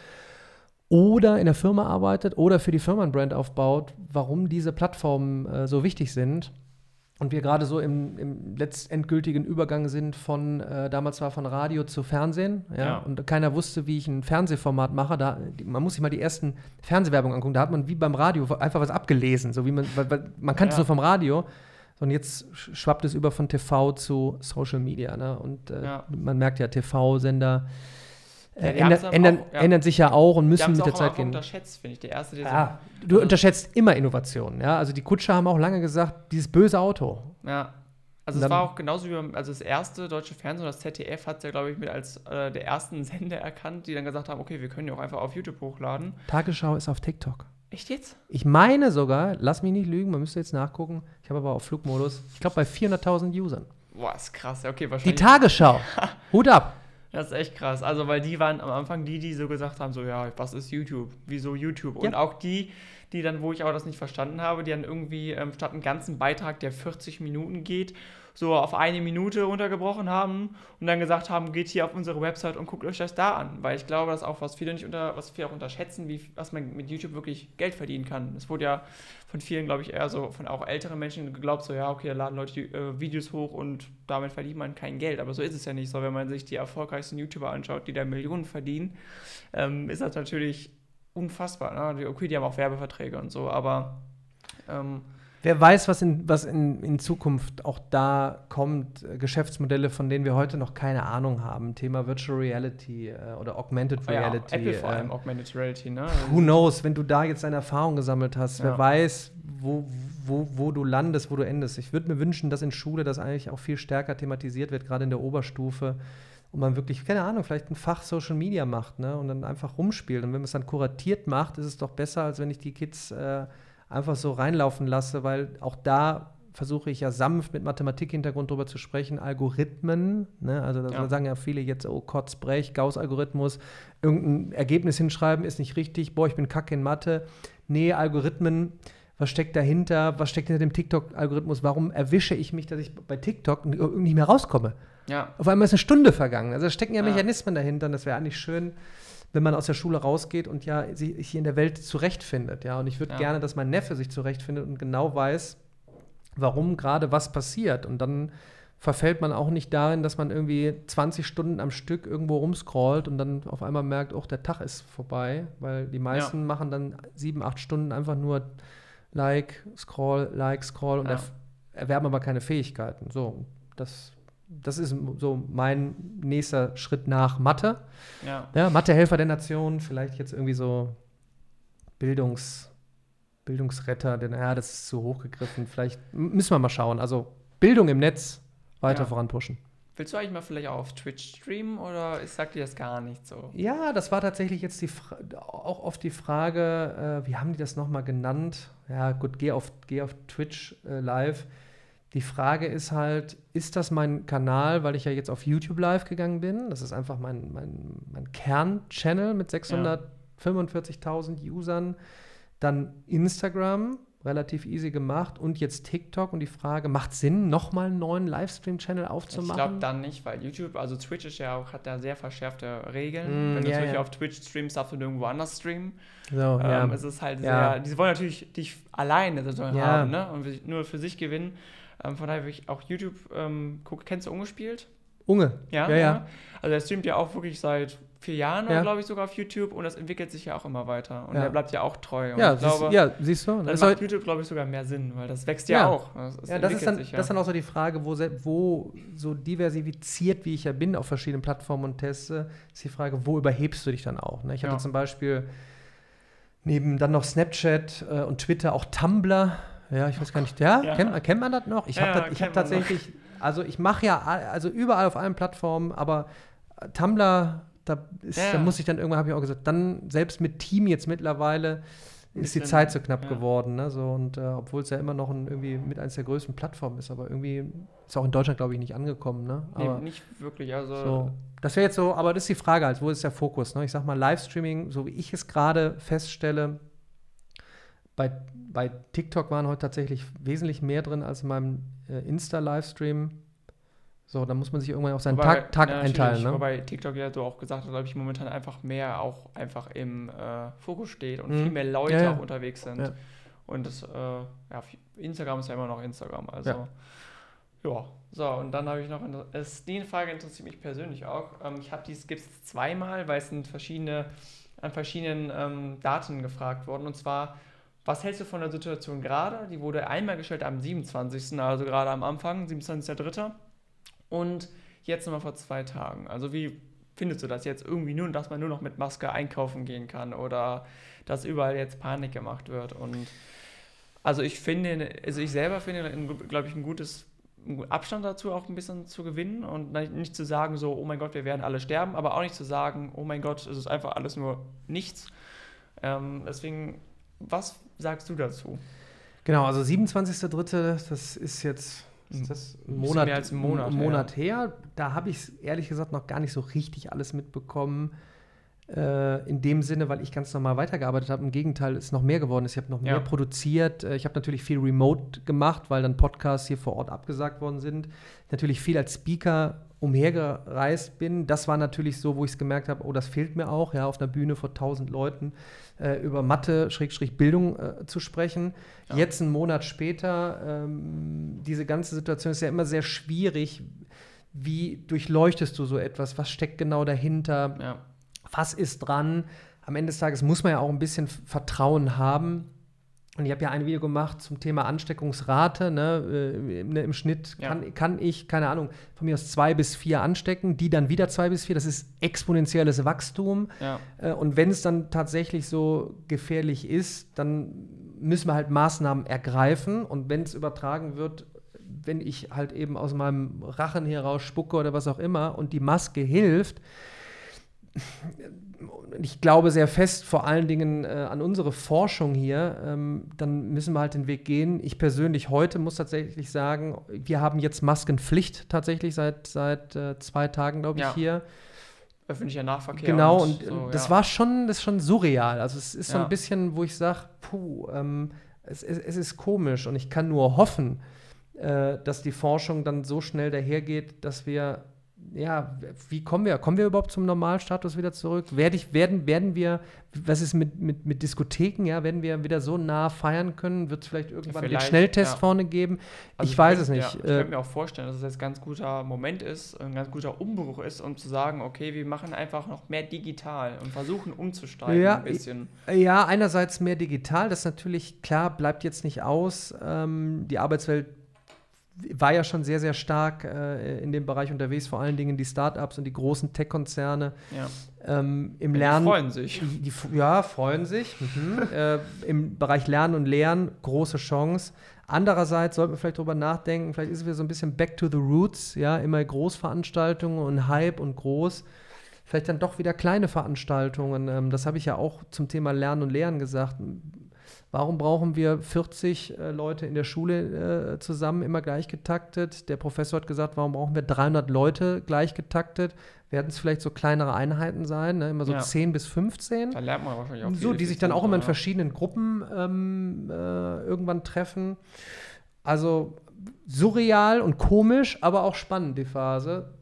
oder in der Firma arbeitet oder für die Firma einen Brand aufbaut, warum diese Plattformen so wichtig sind. Und wir gerade so im letztendgültigen Übergang sind von, damals war von Radio zu Fernsehen. Ja? Und keiner wusste, wie ich ein Fernsehformat mache. Man muss sich mal die ersten Fernsehwerbungen angucken. Da hat man wie beim Radio einfach was abgelesen. So wie man kannte es nur vom Radio. sondern jetzt schwappt es über von TV zu Social Media. Ne? Und man merkt ja, TV-Sender ändern sich ja auch und müssen mit der Zeit gehen. Unterschätzt, finde ich. Der erste, du unterschätzt immer Innovationen. Ja? Also die Kutscher haben auch lange gesagt, dieses böse Auto. Ja. Also es war auch genauso wie das erste deutsche Fernsehen, das ZDF hat es ja, glaube ich, mit als der ersten Sender erkannt, die dann gesagt haben, okay, wir können ja auch einfach auf YouTube hochladen. Tagesschau ist auf TikTok. Echt jetzt? Ich meine sogar, lass mich nicht lügen, man müsste jetzt nachgucken, ich habe aber auf Flugmodus, ich glaube bei 400.000 Usern. Boah, ist krass. Okay, wahrscheinlich. Die Tagesschau, Hut ab. Das ist echt krass. Also, weil die waren am Anfang die so gesagt haben, so, ja, was ist YouTube? Wieso YouTube? Ja. Und auch die dann, wo ich aber das nicht verstanden habe, die dann irgendwie statt einen ganzen Beitrag, der 40 Minuten geht, so auf eine Minute runtergebrochen haben und dann gesagt haben, geht hier auf unsere Website und guckt euch das da an. Weil ich glaube, das ist auch, was viele auch unterschätzen, was man mit YouTube wirklich Geld verdienen kann. Es wurde ja von vielen, glaube ich, eher so von auch älteren Menschen geglaubt, so ja, okay, da laden Leute Videos hoch und damit verdient man kein Geld. Aber so ist es ja nicht so. Wenn man sich die erfolgreichsten YouTuber anschaut, die da Millionen verdienen, ist das natürlich unfassbar. Ne? Okay, die haben auch Werbeverträge und so, aber wer weiß, was in Zukunft auch da kommt, Geschäftsmodelle, von denen wir heute noch keine Ahnung haben. Thema Virtual Reality oder Augmented Reality. Ja, Apple vor allem, Augmented Reality, ne? Who knows, wenn du da jetzt deine Erfahrung gesammelt hast, wer weiß, wo du landest, wo du endest. Ich würde mir wünschen, dass in Schule das eigentlich auch viel stärker thematisiert wird, gerade in der Oberstufe, und man wirklich, keine Ahnung, vielleicht ein Fach Social Media macht, ne? Und dann einfach rumspielt. Und wenn man es dann kuratiert macht, ist es doch besser, als wenn ich die Kids einfach so reinlaufen lasse, weil auch da versuche ich ja sanft mit Mathematik-Hintergrund drüber zu sprechen, Algorithmen, ne? Also da sagen ja viele jetzt, oh Kotzbrech, Gauss-Algorithmus, irgendein Ergebnis hinschreiben ist nicht richtig, boah, ich bin kacke in Mathe. Nee, Algorithmen, was steckt dahinter, was steckt hinter dem TikTok-Algorithmus, warum erwische ich mich, dass ich bei TikTok nicht mehr rauskomme? Ja. Auf einmal ist eine Stunde vergangen, also da stecken ja Mechanismen dahinter und das wäre eigentlich schön, wenn man aus der Schule rausgeht und ja sich in der Welt zurechtfindet. Ja? Und ich würde gerne, dass mein Neffe sich zurechtfindet und genau weiß, warum gerade was passiert. Und dann verfällt man auch nicht darin, dass man irgendwie 20 Stunden am Stück irgendwo rumscrollt und dann auf einmal merkt, oh, der Tag ist vorbei. Weil die meisten machen dann 7, 8 Stunden einfach nur Like, Scroll und erwerben aber keine Fähigkeiten. So, das ist so mein nächster Schritt nach Mathe. Ja. Ja, Mathe-Helfer der Nation, vielleicht jetzt irgendwie so Bildungsretter, denn das ist zu hoch gegriffen. Vielleicht müssen wir mal schauen. Also Bildung im Netz weiter voran pushen. Willst du eigentlich mal vielleicht auch auf Twitch streamen oder sagt dir das gar nicht so? Ja, das war tatsächlich jetzt auch oft die Frage, wie haben die das nochmal genannt? Ja gut, geh auf Twitch live. Die Frage ist halt, ist das mein Kanal, weil ich ja jetzt auf YouTube live gegangen bin? Das ist einfach mein Kern-Channel mit 645.000 Usern. Dann Instagram, relativ easy gemacht. Und jetzt TikTok. Und die Frage, macht es Sinn, nochmal einen neuen Livestream-Channel aufzumachen? Ich glaube dann nicht, weil YouTube, also Twitch ist ja auch, hat da sehr verschärfte Regeln. Wenn du zum Beispiel auf Twitch streamst, darfst du nirgendwo anders streamen. So, es ist halt sehr, die wollen natürlich dich alleine haben, ne? Und nur für sich gewinnen. Von daher will ich auch YouTube gucken. Kennst du Unge spielt? Unge? Ja. Also er streamt ja auch wirklich seit 4 Jahren, glaube ich, sogar auf YouTube. Und das entwickelt sich ja auch immer weiter. Und er bleibt ja auch treu. Und siehst du. Dann macht YouTube, glaube ich, sogar mehr Sinn, weil das wächst ja auch. Das ist dann auch so die Frage, wo so diversifiziert, wie ich ja bin, auf verschiedenen Plattformen und teste, ist die Frage, wo überhebst du dich dann auch? Ne? Ich hatte zum Beispiel neben dann noch Snapchat und Twitter auch Tumblr. Ja, ich weiß gar nicht. Ja? Kennt man das noch? Ich mache ja also überall auf allen Plattformen, aber Tumblr, da muss ich dann irgendwann, habe ich auch gesagt, dann selbst mit Team jetzt mittlerweile ist die Zeit so knapp geworden. Ne? So, und obwohl es ja immer noch irgendwie mit eins der größten Plattformen ist, aber irgendwie ist auch in Deutschland, glaube ich, nicht angekommen. Ne? Aber nee, nicht wirklich. Also so. Das wäre jetzt so, aber das ist die Frage, also wo ist der Fokus? Ne? Ich sag mal, Livestreaming, so wie ich es gerade feststelle, bei TikTok waren heute tatsächlich wesentlich mehr drin als in meinem Insta-Livestream. So, da muss man sich irgendwann auch seinen Tag einteilen. Ne? Wobei TikTok ja so auch gesagt hat, glaube ich, momentan einfach mehr auch einfach im Fokus steht und viel mehr Leute auch unterwegs sind. Ja. Und das, Instagram ist ja immer noch Instagram. Also, So, und dann habe ich noch die Frage interessiert mich persönlich auch. Ich habe gibt es zweimal, weil es an verschiedenen Daten gefragt worden. Und zwar, Was hältst du von der Situation gerade? Die wurde einmal gestellt am 27., also gerade am Anfang, 27.03. Und jetzt nochmal vor 2 Tagen. Also wie findest du das jetzt irgendwie nun, dass man nur noch mit Maske einkaufen gehen kann oder dass überall jetzt Panik gemacht wird? Und also ich finde, also ich selber finde, glaube ich, ein gutes Abstand dazu auch ein bisschen zu gewinnen und nicht zu sagen so, oh mein Gott, wir werden alle sterben, aber auch nicht zu sagen, oh mein Gott, es ist einfach alles nur nichts. Deswegen, was sagst du dazu? Genau, also 27.03., das ist jetzt ein Monat her. Da habe ich es ehrlich gesagt noch gar nicht so richtig alles mitbekommen, in dem Sinne, weil ich ganz normal weitergearbeitet habe. Im Gegenteil, es ist noch mehr geworden. Ich habe noch mehr produziert. Ich habe natürlich viel remote gemacht, weil dann Podcasts hier vor Ort abgesagt worden sind. Natürlich viel als Speaker umhergereist bin. Das war natürlich so, wo ich es gemerkt habe, oh, das fehlt mir auch, ja, auf einer Bühne vor 1000 Leuten über Mathe/Bildung zu sprechen. Ja. Jetzt, einen Monat später, diese ganze Situation ist ja immer sehr schwierig. Wie durchleuchtest du so etwas? Was steckt genau dahinter? Ja. Was ist dran? Am Ende des Tages muss man ja auch ein bisschen Vertrauen haben. Und ich habe ja ein Video gemacht zum Thema Ansteckungsrate. Im Schnitt kann ich, keine Ahnung, von mir aus 2 bis 4 anstecken, die dann wieder 2 bis 4. Das ist exponentielles Wachstum. Ja. Und wenn es dann tatsächlich so gefährlich ist, dann müssen wir halt Maßnahmen ergreifen. Und wenn es übertragen wird, wenn ich halt eben aus meinem Rachen hier raus spucke oder was auch immer und die Maske hilft, ich glaube sehr fest vor allen Dingen an unsere Forschung hier, dann müssen wir halt den Weg gehen. Ich persönlich heute muss tatsächlich sagen, wir haben jetzt Maskenpflicht tatsächlich seit 2 Tagen, glaube ich, hier. Öffentlicher Nahverkehr. Genau, und so, das war schon, das ist schon surreal. Also es ist so ein bisschen, wo ich sage, es ist komisch und ich kann nur hoffen, dass die Forschung dann so schnell dahergeht, dass wir wie kommen wir? Kommen wir überhaupt zum Normalstatus wieder zurück? Werden wir, was ist mit Diskotheken, werden wir wieder so nah feiern können? Wird es vielleicht irgendwann den Schnelltest vorne geben? Also ich weiß es nicht. Ich könnte mir auch vorstellen, dass es jetzt ein ganz guter Moment ist, ein ganz guter Umbruch ist, um zu sagen, okay, wir machen einfach noch mehr digital und versuchen umzusteigen ein bisschen. Ja, einerseits mehr digital, das ist natürlich klar, bleibt jetzt nicht aus. Die Arbeitswelt war ja schon sehr, sehr stark in dem Bereich unterwegs, vor allen Dingen die Start-ups und die großen Tech-Konzerne. Ja. Lernen, die freuen sich. Freuen sich. Im Bereich Lernen und Lehren große Chance. Andererseits sollten wir vielleicht drüber nachdenken, vielleicht ist es wieder so ein bisschen back to the roots, immer Großveranstaltungen und Hype und groß. Vielleicht dann doch wieder kleine Veranstaltungen. Das habe ich ja auch zum Thema Lernen und Lehren gesagt. Warum brauchen wir 40 Leute in der Schule zusammen, immer gleich getaktet? Der Professor hat gesagt, warum brauchen wir 300 Leute gleich getaktet? Werden es vielleicht so kleinere Einheiten sein, immer so 10 bis 15. Da lernt man wahrscheinlich auch so, die sich dann auch immer in verschiedenen Gruppen irgendwann treffen. Also surreal und komisch, aber auch spannend, die Phase,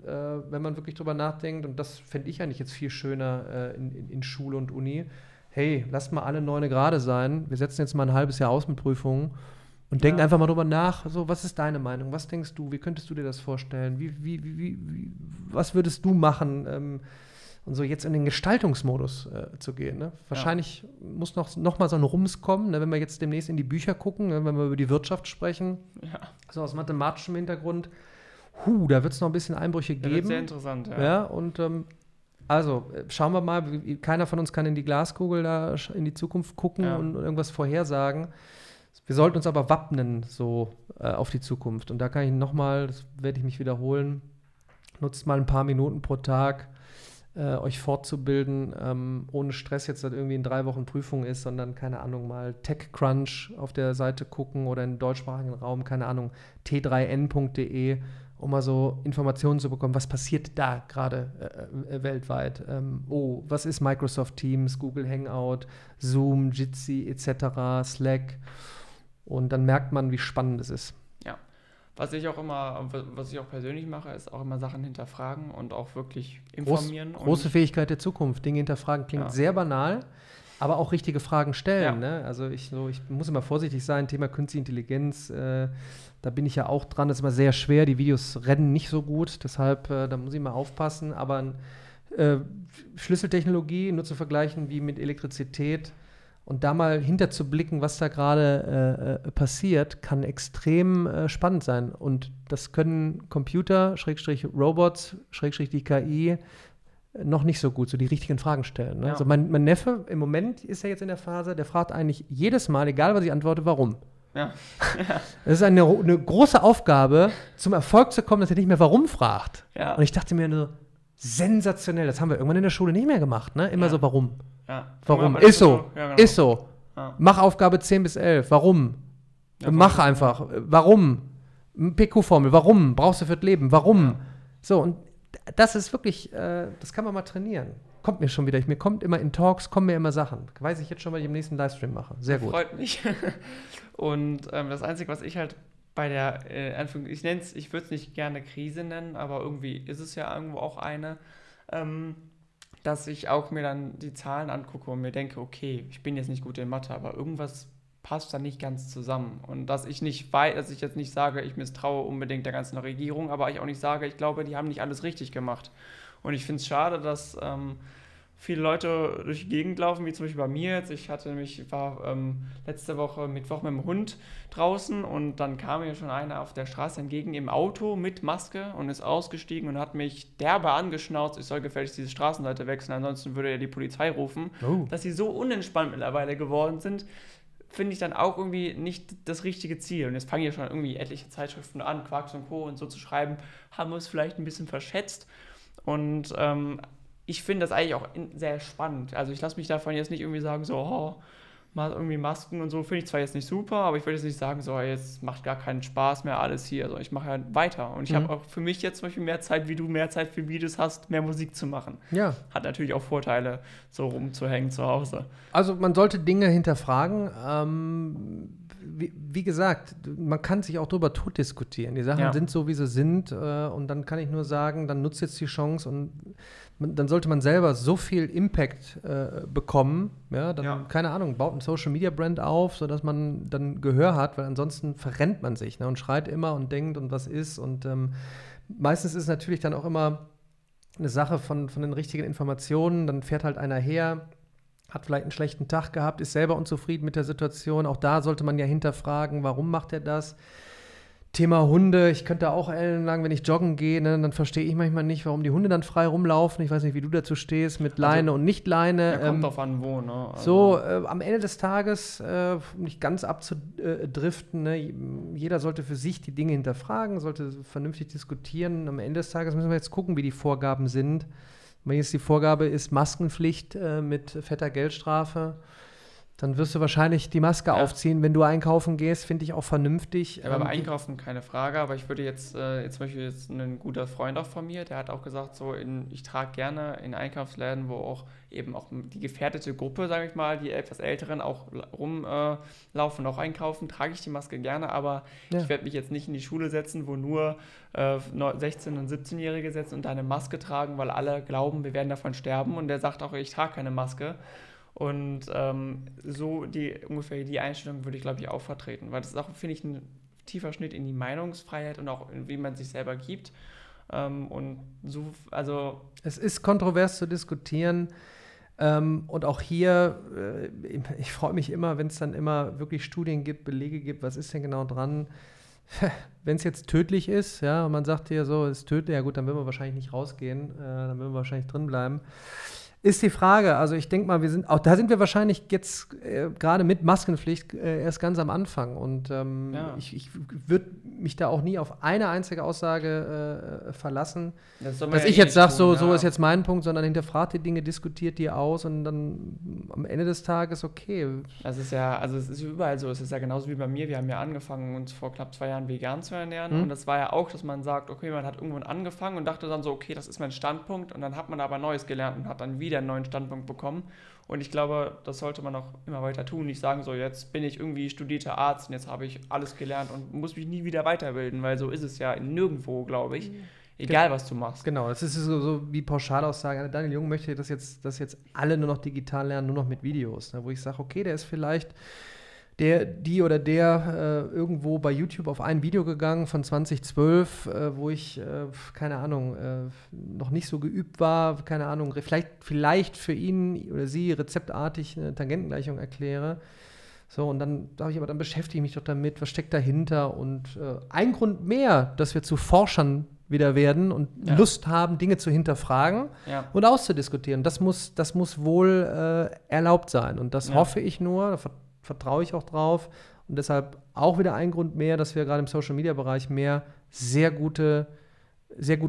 wenn man wirklich drüber nachdenkt. Und das fände ich eigentlich jetzt viel schöner in Schule und Uni. Hey, lasst mal alle 9 gerade sein. Wir setzen jetzt mal ein halbes Jahr aus mit Prüfungen und denken einfach mal drüber nach. So, was ist deine Meinung? Was denkst du? Wie könntest du dir das vorstellen? Was würdest du machen? Und so jetzt in den Gestaltungsmodus zu gehen. Wahrscheinlich muss noch mal so ein Rums kommen, wenn wir jetzt demnächst in die Bücher gucken, wenn wir über die Wirtschaft sprechen. Ja. So aus mathematischem Hintergrund. Da wird es noch ein bisschen Einbrüche geben. Das ist sehr interessant, und schauen wir mal, keiner von uns kann in die Glaskugel da in die Zukunft gucken und irgendwas vorhersagen. Wir sollten uns aber wappnen so auf die Zukunft. Und da kann ich nochmal, das werde ich mich wiederholen, nutzt mal ein paar Minuten pro Tag, euch fortzubilden, ohne Stress jetzt, dass irgendwie in 3 Wochen Prüfung ist, sondern, keine Ahnung, mal TechCrunch auf der Seite gucken oder im deutschsprachigen Raum, keine Ahnung, t3n.de, um mal so Informationen zu bekommen, was passiert da gerade weltweit. Was ist Microsoft Teams, Google Hangout, Zoom, Jitsi etc., Slack. Und dann merkt man, wie spannend es ist. Ja, was ich auch persönlich mache, ist auch immer Sachen hinterfragen und auch wirklich informieren. Große Fähigkeit der Zukunft. Dinge hinterfragen klingt sehr banal, aber auch richtige Fragen stellen. Ja. Also ich muss immer vorsichtig sein, Thema Künstliche Intelligenz, da bin ich ja auch dran, das ist immer sehr schwer, die Videos rennen nicht so gut, deshalb, da muss ich mal aufpassen, aber Schlüsseltechnologie nur zu vergleichen wie mit Elektrizität Und da mal hinterzublicken, was da gerade passiert, kann extrem spannend sein. Und das können Computer, Robots, die KI noch nicht so gut, so die richtigen Fragen stellen. Ne? Ja. Also mein Neffe, im Moment ist er jetzt in der Phase, der fragt eigentlich jedes Mal, egal was ich antworte, warum. Ja. Ja. Das ist eine große Aufgabe, zum Erfolg zu kommen, dass er nicht mehr warum fragt. Ja. Und ich dachte mir nur, sensationell, das haben wir irgendwann in der Schule nicht mehr gemacht. Ne? Immer so, warum? Ja. Warum? Ist so. Ja, genau. Ist so. Ja. Mach Aufgabe 10 bis 11. Warum? Ja, mach einfach. Ja. Warum? PQ-Formel. Warum? Brauchst du fürs Leben? Warum? Ja. So, und das ist wirklich, das kann man mal trainieren. Kommt mir schon wieder. Mir kommt immer in Talks, kommen mir immer Sachen. Weiß ich jetzt schon, weil ich im nächsten Livestream mache. Sehr gut. Freut mich. Und das Einzige, was ich halt bei der, ich würde es nicht gerne Krise nennen, aber irgendwie ist es ja irgendwo auch eine, dass ich auch mir dann die Zahlen angucke und mir denke, okay, ich bin jetzt nicht gut in Mathe, aber irgendwas passt da nicht ganz zusammen. Und dass ich nicht weiß, dass ich jetzt nicht sage, ich misstraue unbedingt der ganzen Regierung, aber ich auch nicht sage, ich glaube, die haben nicht alles richtig gemacht. Und ich finde es schade, dass viele Leute durch die Gegend laufen, wie zum Beispiel bei mir jetzt. Ich war letzte Woche Mittwoch mit dem Hund draußen und dann kam mir schon einer auf der Straße entgegen im Auto mit Maske und ist ausgestiegen und hat mich derbe angeschnauzt, ich soll gefälligst diese Straßenseite wechseln, ansonsten würde er die Polizei rufen. Oh. Dass sie so unentspannt mittlerweile geworden sind, finde ich dann auch irgendwie nicht das richtige Ziel. Und jetzt fangen ja schon irgendwie etliche Zeitschriften an, Quarks und Co. und so zu schreiben, haben wir es vielleicht ein bisschen verschätzt. Und ich finde das eigentlich auch sehr spannend. Also ich lasse mich davon jetzt nicht irgendwie sagen, so, mal irgendwie Masken und so, finde ich zwar jetzt nicht super, aber ich würde jetzt nicht sagen, so, jetzt macht gar keinen Spaß mehr alles hier. Also ich mache ja weiter. Und ich habe auch für mich jetzt zum Beispiel mehr Zeit, wie du mehr Zeit für Videos hast, mehr Musik zu machen. Ja. Hat natürlich auch Vorteile, so rumzuhängen zu Hause. Also man sollte Dinge hinterfragen. Wie gesagt, man kann sich auch drüber tot diskutieren. Die Sachen sind so, wie sie sind. Und dann kann ich nur sagen, dann nutzt jetzt die Chance und dann sollte man selber so viel Impact bekommen, keine Ahnung, baut ein Social-Media-Brand auf, sodass man dann Gehör hat, weil ansonsten verrennt man sich, ne, und schreit immer und denkt und was ist. Und meistens ist natürlich dann auch immer eine Sache von den richtigen Informationen, dann fährt halt einer her, hat vielleicht einen schlechten Tag gehabt, ist selber unzufrieden mit der Situation. Auch da sollte man ja hinterfragen, warum macht er das? Thema Hunde, ich könnte auch ellenlang, wenn ich joggen gehe, ne, dann verstehe ich manchmal nicht, warum die Hunde dann frei rumlaufen. Ich weiß nicht, wie du dazu stehst, mit Leine und Nicht-Leine. Ja, kommt drauf an, wo, ne? Also. So, am Ende des Tages, um nicht ganz abzudriften, ne, jeder sollte für sich die Dinge hinterfragen, sollte vernünftig diskutieren. Am Ende des Tages müssen wir jetzt gucken, wie die Vorgaben sind. Wenn jetzt die Vorgabe ist Maskenpflicht mit fetter Geldstrafe, dann wirst du wahrscheinlich die Maske aufziehen, wenn du einkaufen gehst, finde ich auch vernünftig. Ja, aber einkaufen keine Frage, aber ich würde jetzt zum Beispiel ein guter Freund auch von mir, der hat auch gesagt, so ich trage gerne in Einkaufsläden, wo auch eben auch die gefährdete Gruppe, sage ich mal, die etwas Älteren auch rumlaufen und auch einkaufen, trage ich die Maske gerne, aber ich werde mich jetzt nicht in die Schule setzen, wo nur 16- und 17-Jährige sitzen und da eine Maske tragen, weil alle glauben, wir werden davon sterben und der sagt auch, ich trage keine Maske. Und so ungefähr die Einstellung würde ich, glaube ich, auch vertreten, weil das ist auch, finde ich, ein tiefer Schnitt in die Meinungsfreiheit und auch in wie man sich selber gibt. Und so, also es ist kontrovers zu diskutieren. Und auch hier, ich freue mich immer, wenn es dann immer wirklich Studien gibt, Belege gibt, was ist denn genau dran? Wenn es jetzt tödlich ist, ja, und man sagt dir so, es ist tödlich, ja gut, dann werden wir wahrscheinlich nicht rausgehen, dann werden wir wahrscheinlich drin bleiben. Ist die Frage, also ich denke mal, da sind wir wahrscheinlich jetzt gerade mit Maskenpflicht erst ganz am Anfang und ich würde mich da auch nie auf eine einzige Aussage verlassen, dass ich jetzt sage, so ist jetzt mein Punkt, sondern hinterfragt die Dinge, diskutiert die aus und dann am Ende des Tages, okay. Das ist ja, also es ist überall so, es ist ja genauso wie bei mir, wir haben ja angefangen, uns vor knapp 2 Jahren vegan zu ernähren und das war ja auch, dass man sagt, okay, man hat irgendwann angefangen und dachte dann so, okay, das ist mein Standpunkt und dann hat man aber Neues gelernt und hat dann wieder einen neuen Standpunkt bekommen. Und ich glaube, das sollte man auch immer weiter tun. Nicht sagen, so jetzt bin ich irgendwie studierter Arzt und jetzt habe ich alles gelernt und muss mich nie wieder weiterbilden, weil so ist es ja nirgendwo, glaube ich. Egal, was du machst. Genau, das ist so wie Pauschalaussagen. Daniel Jung möchte, dass jetzt alle nur noch digital lernen, nur noch mit Videos. Ne? Wo ich sage, okay, der ist vielleicht irgendwo bei YouTube auf ein Video gegangen von 2012, wo ich, keine Ahnung, noch nicht so geübt war, keine Ahnung, vielleicht für ihn oder sie rezeptartig eine Tangentengleichung erkläre. So, und dann sage ich, aber dann beschäftige ich mich doch damit, was steckt dahinter? Und ein Grund mehr, dass wir zu Forschern wieder werden und Lust haben, Dinge zu hinterfragen und auszudiskutieren. Das muss wohl erlaubt sein. Und das hoffe ich nur, da vertraue ich auch drauf. Und deshalb auch wieder ein Grund mehr, dass wir gerade im Social-Media-Bereich mehr sehr guten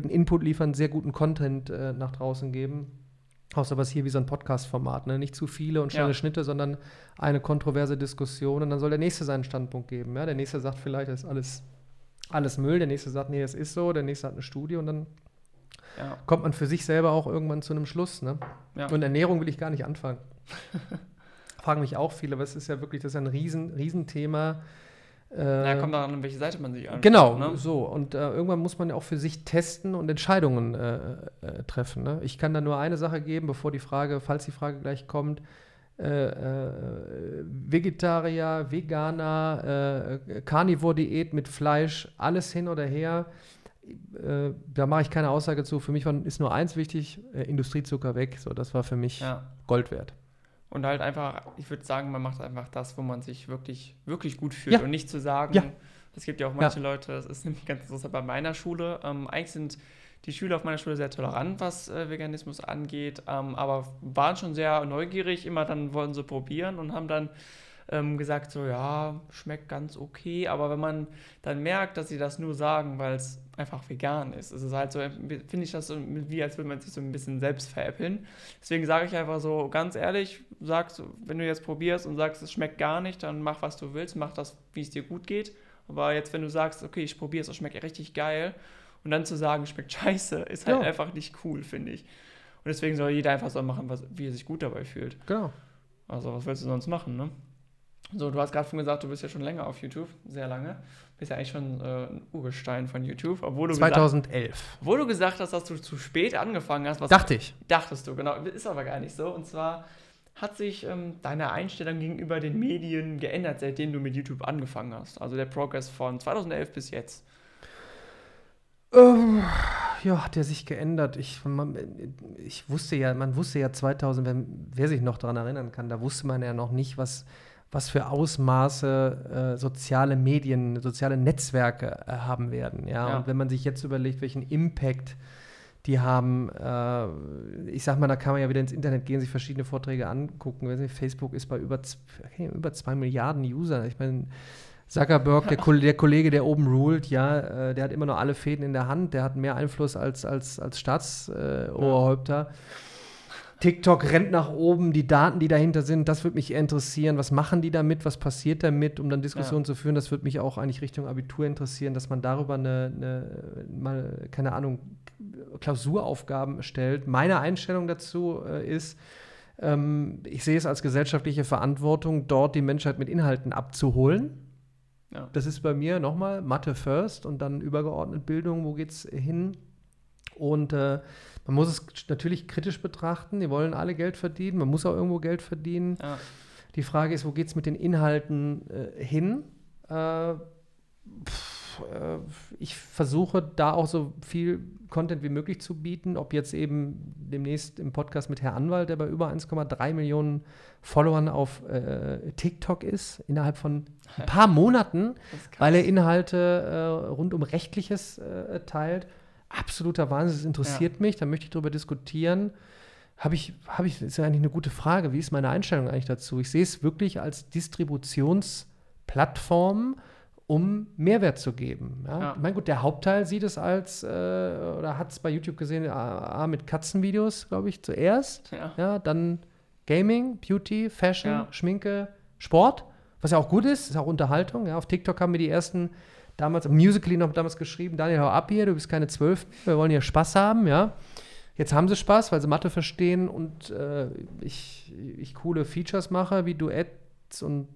Input liefern, sehr guten Content nach draußen geben. Außer was hier wie so ein Podcast-Format, ne? Nicht zu viele und schnelle Schnitte, sondern eine kontroverse Diskussion. Und dann soll der Nächste seinen Standpunkt geben. Ja? Der Nächste sagt vielleicht, das ist alles Müll. Der Nächste sagt, nee, das ist so. Der Nächste hat eine Studie. Und dann kommt man für sich selber auch irgendwann zu einem Schluss. Ne? Ja. Und Ernährung will ich gar nicht anfangen. Fragen mich auch viele, aber es ist ja wirklich, das ist ein Riesenthema. Kommt daran, an welche Seite man sich anschaut. Genau, ne? So. Und irgendwann muss man ja auch für sich testen und Entscheidungen treffen. Ne? Ich kann da nur eine Sache geben, falls die Frage gleich kommt, Vegetarier, Veganer, Carnivore-Diät mit Fleisch, alles hin oder her. Da mache ich keine Aussage zu. Für mich ist nur eins wichtig, Industriezucker weg. So, das war für mich Gold wert. Und halt einfach, ich würde sagen, man macht einfach das, wo man sich wirklich, wirklich gut fühlt und nicht zu sagen, das gibt ja auch manche Leute, das ist nämlich ganz interessant bei meiner Schule, eigentlich sind die Schüler auf meiner Schule sehr tolerant, was Veganismus angeht, aber waren schon sehr neugierig, immer dann wollen sie probieren und haben dann gesagt so, ja, schmeckt ganz okay, aber wenn man dann merkt, dass sie das nur sagen, weil es einfach vegan ist, es ist halt so, finde ich das so, wie als würde man sich so ein bisschen selbst veräppeln. Deswegen sage ich einfach so, ganz ehrlich, wenn du jetzt probierst und sagst, es schmeckt gar nicht, dann mach, was du willst, mach das, wie es dir gut geht, aber jetzt, wenn du sagst, okay, ich probiere es, es schmeckt richtig geil, und dann zu sagen, es schmeckt scheiße, ist halt einfach nicht cool, finde ich. Und deswegen soll jeder einfach so machen, wie er sich gut dabei fühlt. Genau. Also, was willst du sonst machen, ne? So, du hast gerade schon gesagt, du bist ja schon länger auf YouTube, sehr lange. Bist ja eigentlich schon ein Urgestein von YouTube, obwohl du 2011. Obwohl du gesagt hast, dass du zu spät angefangen hast. Dachtest du, genau. Ist aber gar nicht so. Und zwar hat sich deine Einstellung gegenüber den Medien geändert, seitdem du mit YouTube angefangen hast. Also der Progress von 2011 bis jetzt. Hat der sich geändert. Man wusste ja 2000, wer sich noch daran erinnern kann, da wusste man ja noch nicht, was für Ausmaße soziale Medien, soziale Netzwerke haben werden. Ja? Und wenn man sich jetzt überlegt, welchen Impact die haben, ich sag mal, da kann man ja wieder ins Internet gehen, sich verschiedene Vorträge angucken. Facebook ist bei über 2 Milliarden Usern. Ich meine, Zuckerberg, der Kollege, der oben ruled, der hat immer noch alle Fäden in der Hand, der hat mehr Einfluss als Staatsoberhäupter. TikTok rennt nach oben, die Daten, die dahinter sind, das würde mich interessieren. Was machen die damit? Was passiert damit? Um dann Diskussionen zu führen, das würde mich auch eigentlich Richtung Abitur interessieren, dass man darüber mal, keine Ahnung, Klausuraufgaben stellt. Meine Einstellung dazu ist, ich sehe es als gesellschaftliche Verantwortung, dort die Menschheit mit Inhalten abzuholen. Ja. Das ist bei mir nochmal Mathe first und dann übergeordnet Bildung, wo geht's hin? Und man muss es natürlich kritisch betrachten. Die wollen alle Geld verdienen. Man muss auch irgendwo Geld verdienen. Ja. Die Frage ist, wo geht es mit den Inhalten hin? Ich versuche da auch so viel Content wie möglich zu bieten. Ob jetzt eben demnächst im Podcast mit Herr Anwalt, der bei über 1,3 Millionen Followern auf TikTok ist, innerhalb von ein paar Monaten, weil er Inhalte rund um Rechtliches teilt. Absoluter Wahnsinn, es interessiert mich, da möchte ich drüber diskutieren. Ist ja eigentlich eine gute Frage, wie ist meine Einstellung eigentlich dazu? Ich sehe es wirklich als Distributionsplattform, um Mehrwert zu geben. Ja? Ja. Ich meine, gut, der Hauptteil sieht es als, oder hat es bei YouTube gesehen, mit Katzenvideos, glaube ich, zuerst. Ja. Ja, dann Gaming, Beauty, Fashion, Schminke, Sport, was ja auch gut ist auch Unterhaltung. Ja? Auf TikTok haben wir die ersten damals, Musical.ly noch damals geschrieben, Daniel, hau ab hier, du bist keine 12, wir wollen hier Spaß haben, ja. Jetzt haben sie Spaß, weil sie Mathe verstehen und ich coole Features mache, wie Duets und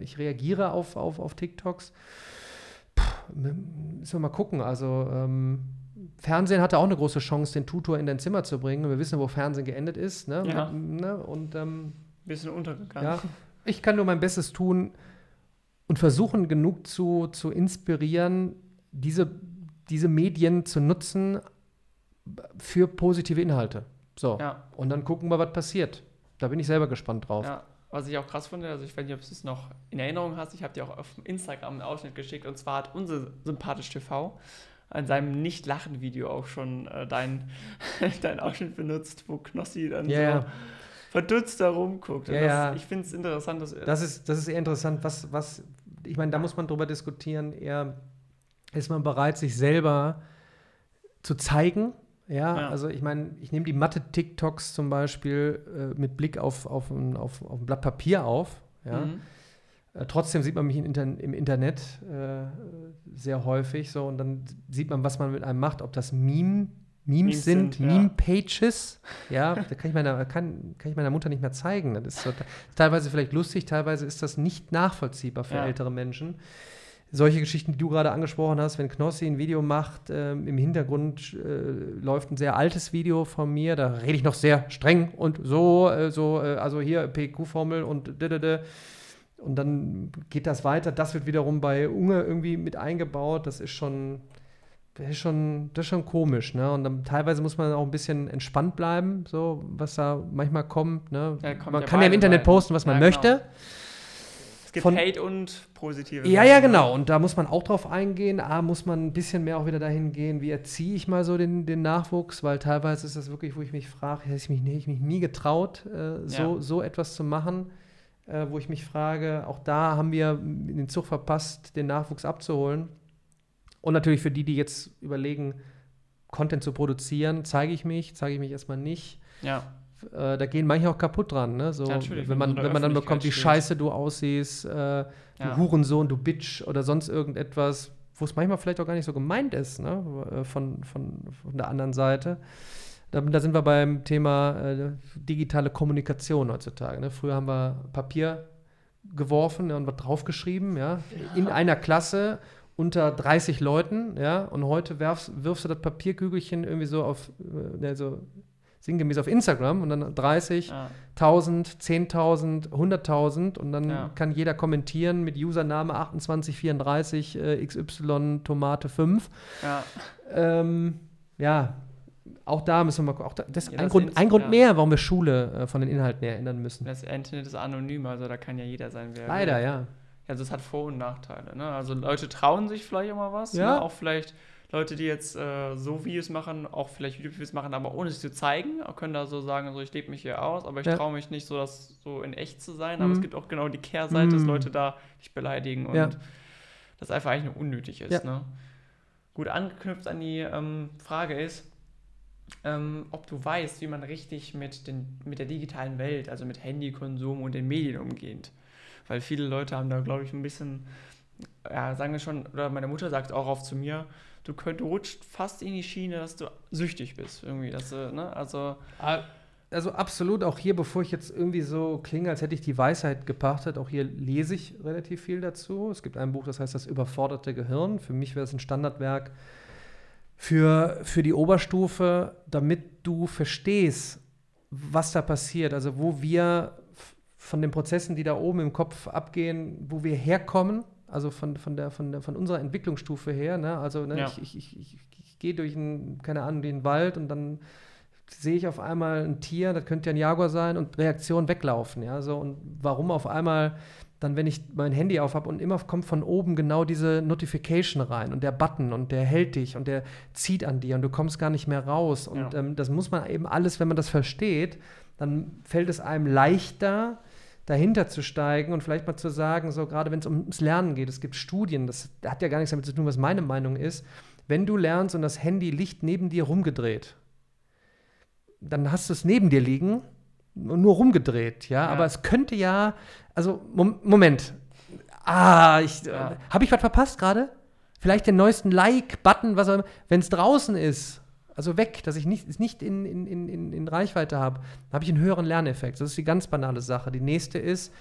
ich reagiere auf TikToks. Müssen wir mal gucken, also Fernsehen hatte auch eine große Chance, den Tutor in dein Zimmer zu bringen. Wir wissen, wo Fernsehen geendet ist, ne? Ja. Und bisschen untergegangen. Ja. Ich kann nur mein Bestes tun und versuchen, genug zu inspirieren, diese Medien zu nutzen für positive Inhalte. So. Ja. Und dann gucken wir, was passiert. Da bin ich selber gespannt drauf. Ja. Was ich auch krass finde, also ich weiß nicht, ob du es noch in Erinnerung hast, ich habe dir auch auf Instagram einen Ausschnitt geschickt, und zwar hat unser Sympathisch TV an seinem Nicht-Lachen-Video auch schon deinen Ausschnitt benutzt, wo Knossi dann so verdutzt da rumguckt. Ja. Ich finde es interessant. Das ist eher interessant, was ich meine, da muss man drüber diskutieren, eher ist man bereit, sich selber zu zeigen. Ja, also ich meine, ich nehme die Mathe-TikToks zum Beispiel mit Blick auf ein Blatt Papier auf. Ja. Mhm. Trotzdem sieht man mich im Internet sehr häufig so, und dann sieht man, was man mit einem macht, ob das Memes sind, Meme-Pages. Ja, da kann ich meiner Mutter nicht mehr zeigen. Das ist so, teilweise vielleicht lustig, teilweise ist das nicht nachvollziehbar für ältere Menschen. Solche Geschichten, die du gerade angesprochen hast, wenn Knossi ein Video macht, im Hintergrund läuft ein sehr altes Video von mir, da rede ich noch sehr streng und also hier PQ-Formel und und dann geht das weiter. Das wird wiederum bei Unge irgendwie mit eingebaut. Das ist schon komisch, ne? Und dann teilweise muss man auch ein bisschen entspannt bleiben, so was da manchmal kommt, ne? Man kann ja im Internet posten, was man möchte. Genau. Es gibt Hate und positive. Ja, genau. Und da muss man auch drauf eingehen. Muss man ein bisschen mehr auch wieder dahin gehen, wie erziehe ich mal so den Nachwuchs, weil teilweise ist das wirklich, wo ich mich frage, hätte ich mich nie getraut, so etwas zu machen, wo ich mich frage, auch da haben wir den Zug verpasst, den Nachwuchs abzuholen. Und natürlich für die jetzt überlegen, Content zu produzieren, zeige ich mich erstmal nicht. Ja. Da gehen manche auch kaputt dran, ne? So, wenn man dann bekommt, wie scheiße du aussiehst, du Hurensohn, du Bitch oder sonst irgendetwas, wo es manchmal vielleicht auch gar nicht so gemeint ist, ne? Von der anderen Seite. Da sind wir beim Thema digitale Kommunikation heutzutage, ne? Früher haben wir Papier geworfen und was draufgeschrieben, in einer Klasse unter 30 Leuten, ja, und heute wirfst du das Papierkügelchen irgendwie so auf, so sinngemäß auf Instagram, und dann 30, 1000, 10.000, 100.000, und dann kann jeder kommentieren mit Username 2834 XY Tomate 5. Ja. Auch da müssen wir mal gucken. Das ist ein Grund mehr, warum wir Schule von den Inhalten her ändern müssen. Das Internet ist anonym, also da kann ja jeder sein, wer leider, will. Ja. Also es hat Vor- und Nachteile, ne? Also Leute trauen sich vielleicht immer was, ne? Auch vielleicht Leute, die jetzt so Videos machen, auch vielleicht YouTube-Videos machen, aber ohne es zu zeigen, können da so sagen, so ich lebe mich hier aus, aber ich traue mich nicht, so das so in echt zu sein. Aber es gibt auch genau die Kehrseite, dass Leute da dich beleidigen und das einfach eigentlich nur unnötig ist. Ja. Ne? Gut, angeknüpft an die Frage ist, ob du weißt, wie man richtig mit der digitalen Welt, also mit Handykonsum und den Medien umgeht. Weil viele Leute haben da, glaube ich, ein bisschen, sagen wir schon, oder meine Mutter sagt auch oft zu mir, du rutscht fast in die Schiene, dass du süchtig bist, irgendwie, dass du, ne, also absolut, auch hier, bevor ich jetzt irgendwie so klinge, als hätte ich die Weisheit gepachtet, auch hier lese ich relativ viel dazu. Es gibt ein Buch, das heißt Das überforderte Gehirn. Für mich wäre es ein Standardwerk für die Oberstufe, damit du verstehst, was da passiert, also wo wir von den Prozessen, die da oben im Kopf abgehen, wo wir herkommen. Also von unserer Entwicklungsstufe her, ne? Also ich gehe durch den Wald, und dann sehe ich auf einmal ein Tier, das könnte ja ein Jaguar sein, und Reaktion weglaufen, ja, so. Und warum auf einmal dann, wenn ich mein Handy auf habe und immer kommt von oben genau diese Notification rein und der Button, und der hält dich und der zieht an dir und du kommst gar nicht mehr raus, und das muss man eben alles, wenn man das versteht, dann fällt es einem leichter, dahinter zu steigen und vielleicht mal zu sagen, so gerade wenn es ums Lernen geht, es gibt Studien, das hat ja gar nichts damit zu tun, was meine Meinung ist, wenn du lernst und das Handy liegt neben dir rumgedreht, dann hast du es neben dir liegen und nur rumgedreht, aber es könnte Moment, habe ich was verpasst gerade? Vielleicht den neuesten Like-Button, was auch immer, wenn es draußen ist. Also weg, dass ich nicht in Reichweite habe, dann habe ich einen höheren Lerneffekt. Das ist die ganz banale Sache. Die nächste ist,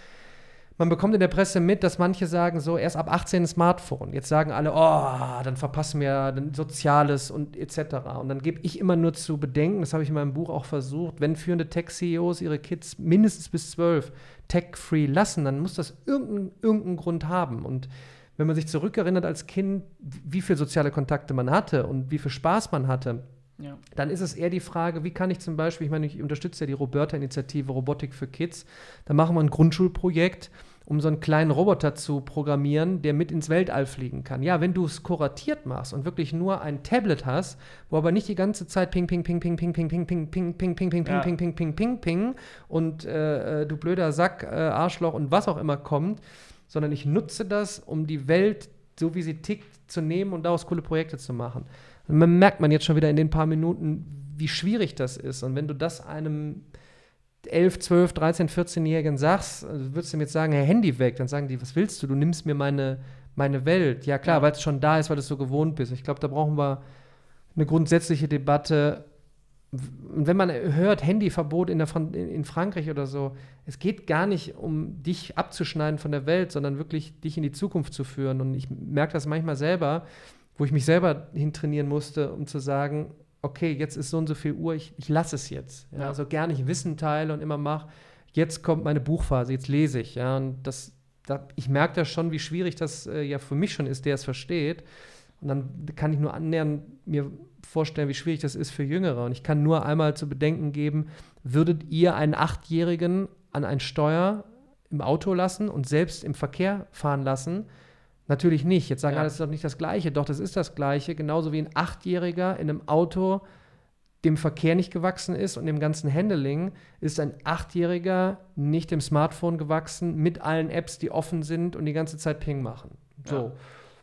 man bekommt in der Presse mit, dass manche sagen so, erst ab 18 Smartphone. Jetzt sagen alle, oh, dann verpassen wir Soziales und etc. Und dann gebe ich immer nur zu bedenken, das habe ich in meinem Buch auch versucht, wenn führende Tech-CEOs ihre Kids mindestens bis 12 tech-free lassen, dann muss das irgendeinen Grund haben. Und wenn man sich zurückerinnert als Kind, wie viele soziale Kontakte man hatte und wie viel Spaß man hatte, ja, dann ist es eher die Frage, wie kann ich zum Beispiel, ich meine, ich unterstütze ja die Roberta-Initiative Robotik für Kids, da machen wir ein Grundschulprojekt, um so einen kleinen Roboter zu programmieren, der mit ins Weltall fliegen kann. Ja, wenn du es kuratiert machst und wirklich nur ein Tablet hast, wo aber nicht die ganze Zeit ping, ping, ping, ping, ping, ping, ping, ping, ping, ping, ping, ping, ping, ping, ping, ping, ping und du blöder Sack, Arschloch und was auch immer kommt, sondern ich nutze das, um die Welt, so wie sie tickt, zu nehmen und daraus coole Projekte zu machen. Und man merkt man jetzt schon wieder in den paar Minuten, wie schwierig das ist. Und wenn du das einem 11, 12, 13, 14-Jährigen sagst, würdest du ihm jetzt sagen, hey, Handy weg, dann sagen die, was willst du? Du nimmst mir meine Welt. Ja klar, ja, weil es schon da ist, weil du es so gewohnt bist. Ich glaube, da brauchen wir eine grundsätzliche Debatte. Und wenn man hört, Handyverbot in Frankreich oder so, es geht gar nicht um dich abzuschneiden von der Welt, sondern wirklich dich in die Zukunft zu führen. Und ich merke das manchmal selber, wo ich mich selber hintrainieren musste, um zu sagen, okay, jetzt ist so und so viel Uhr, ich lasse es jetzt. Ja, ja. Also gar nicht Wissen teile und immer mache, jetzt kommt meine Buchphase, jetzt lese ich. Ja, und ich merke das schon, wie schwierig das ja für mich schon ist, der es versteht. Und dann kann ich nur annähernd mir vorstellen, wie schwierig das ist für Jüngere. Und ich kann nur einmal zu bedenken geben, würdet ihr einen 8-Jährigen an ein Steuer im Auto lassen und selbst im Verkehr fahren lassen? Natürlich nicht. Jetzt sagen alle, das ist doch nicht das Gleiche. Doch, das ist das Gleiche. Genauso wie ein 8-Jähriger in einem Auto dem Verkehr nicht gewachsen ist und dem ganzen Handling, ist ein 8-Jähriger nicht dem Smartphone gewachsen, mit allen Apps, die offen sind und die ganze Zeit Ping machen. So. Ja.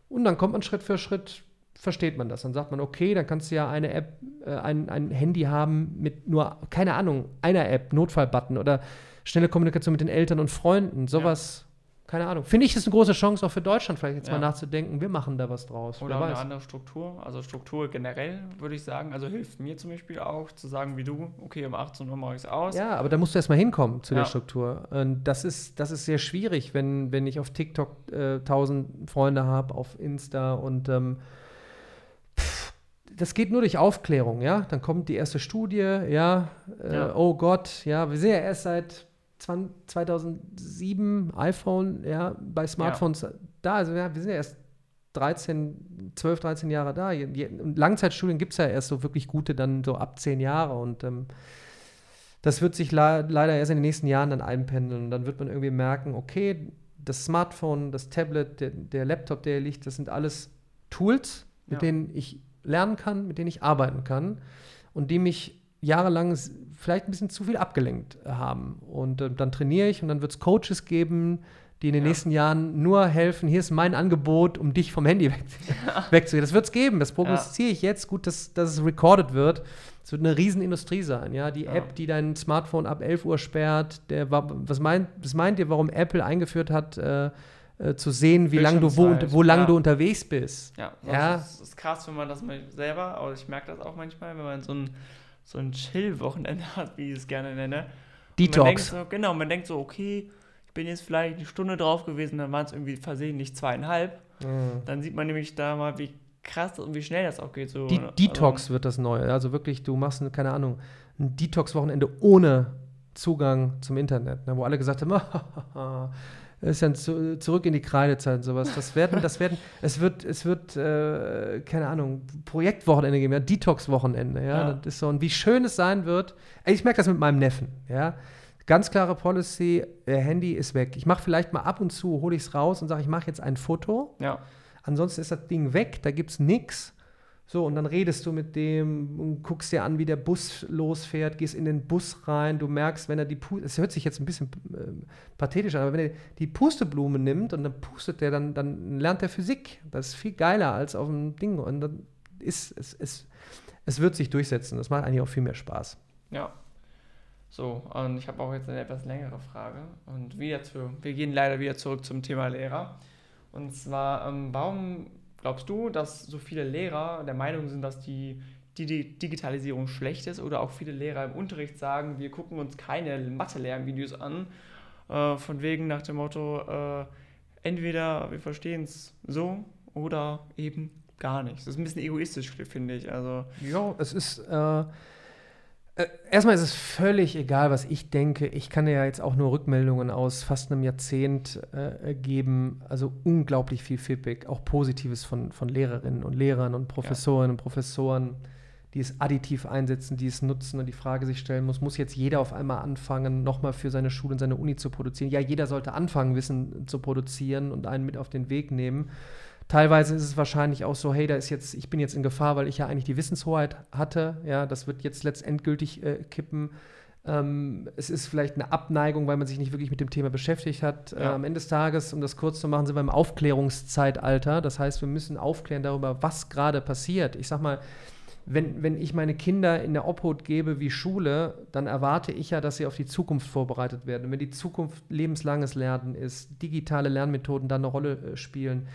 Und dann kommt man Schritt für Schritt, versteht man das. Dann sagt man, okay, dann kannst du ja eine App, ein Handy haben mit nur, keine Ahnung, einer App, Notfallbutton oder schnelle Kommunikation mit den Eltern und Freunden, sowas, keine Ahnung. Finde ich, das ist eine große Chance auch für Deutschland, vielleicht jetzt mal nachzudenken, wir machen da was draus. Oder eine andere Struktur, also Struktur generell, würde ich sagen, also hilft mir zum Beispiel auch, zu sagen wie du, okay, um 18 Uhr mache ich es aus. Ja, aber da musst du erstmal hinkommen zu der Struktur. Und das ist sehr schwierig, wenn ich auf TikTok 1000 Freunde habe, auf Insta und das geht nur durch Aufklärung, ja? Dann kommt die erste Studie, oh Gott, ja, wir sind ja erst seit 2007 iPhone, ja, bei Smartphones da, also wir sind ja erst 12, 13 Jahre da. Langzeitstudien gibt es ja erst so wirklich gute, dann so ab 10 Jahre und das wird sich leider erst in den nächsten Jahren dann einpendeln und dann wird man irgendwie merken, okay, das Smartphone, das Tablet, der Laptop, der hier liegt, das sind alles Tools, mit denen ich lernen kann, mit denen ich arbeiten kann und die mich jahrelang vielleicht ein bisschen zu viel abgelenkt haben. Und dann trainiere ich und dann wird es Coaches geben, die in den nächsten Jahren nur helfen, hier ist mein Angebot, um dich vom Handy wegzugehen. Das wird es geben, das prognostiziere ich jetzt. Gut, dass es recorded wird. Es wird eine Riesenindustrie sein. Ja? Die App, die dein Smartphone ab 11 Uhr sperrt. Was meint ihr, warum Apple eingeführt hat, zu sehen, wie lange du wo du unterwegs bist? Ja, das ist krass, wenn man das mal selber, aber ich merke das auch manchmal, wenn man so ein Chill-Wochenende hat, wie ich es gerne nenne. Detox. Man denkt so, okay, ich bin jetzt vielleicht eine Stunde drauf gewesen, dann waren es irgendwie versehentlich 2,5. Mhm. Dann sieht man nämlich da mal, wie krass und wie schnell das auch geht. So. Detox wird das Neue. Also wirklich, du machst, keine Ahnung, ein Detox-Wochenende ohne Zugang zum Internet, ne, wo alle gesagt haben, ist dann zurück in die Kreidezeit und sowas. Es wird keine Ahnung, Projektwochenende geben, ja, Detox-Wochenende, ja. Das ist so, und wie schön es sein wird. Ich merke das mit meinem Neffen, ja. Ganz klare Policy, Handy ist weg. Ich mache vielleicht mal ab und zu, hole ich es raus und sage, ich mache jetzt ein Foto. Ja. Ansonsten ist das Ding weg, da gibt's nichts. So, und dann redest du mit dem und guckst dir an, wie der Bus losfährt, gehst in den Bus rein, du merkst, wenn er die Puste, es hört sich jetzt ein bisschen pathetisch an, aber wenn er die Pusteblume nimmt und dann pustet der, dann lernt er Physik. Das ist viel geiler als auf dem Ding. Und dann es wird sich durchsetzen. Das macht eigentlich auch viel mehr Spaß. Ja. So, und ich habe auch jetzt eine etwas längere Frage. Und wir gehen leider wieder zurück zum Thema Lehrer. Und zwar, warum glaubst du, dass so viele Lehrer der Meinung sind, dass die Digitalisierung schlecht ist oder auch viele Lehrer im Unterricht sagen, wir gucken uns keine Mathe-Lernvideos an, Von wegen nach dem Motto, entweder wir verstehen es so oder eben gar nichts. Das ist ein bisschen egoistisch, finde ich. Also ja, es ist erstmal ist es völlig egal, was ich denke. Ich kann ja jetzt auch nur Rückmeldungen aus fast einem Jahrzehnt geben. Also unglaublich viel Feedback, auch Positives von Lehrerinnen und Lehrern und Professorinnen und Professoren, die es additiv einsetzen, die es nutzen und die Frage sich stellen muss jetzt jeder auf einmal anfangen, nochmal für seine Schule und seine Uni zu produzieren? Ja, jeder sollte anfangen, Wissen zu produzieren und einen mit auf den Weg nehmen. Teilweise ist es wahrscheinlich auch so, hey, ich bin jetzt in Gefahr, weil ich ja eigentlich die Wissenshoheit hatte. Ja, das wird jetzt letztendgültig kippen. Es ist vielleicht eine Abneigung, weil man sich nicht wirklich mit dem Thema beschäftigt hat. Ja. Am Ende des Tages, um das kurz zu machen, sind wir im Aufklärungszeitalter. Das heißt, wir müssen aufklären darüber, was gerade passiert. Ich sag mal, wenn ich meine Kinder in der Obhut gebe wie Schule, dann erwarte ich ja, dass sie auf die Zukunft vorbereitet werden. Und wenn die Zukunft lebenslanges Lernen ist, digitale Lernmethoden da eine Rolle spielen,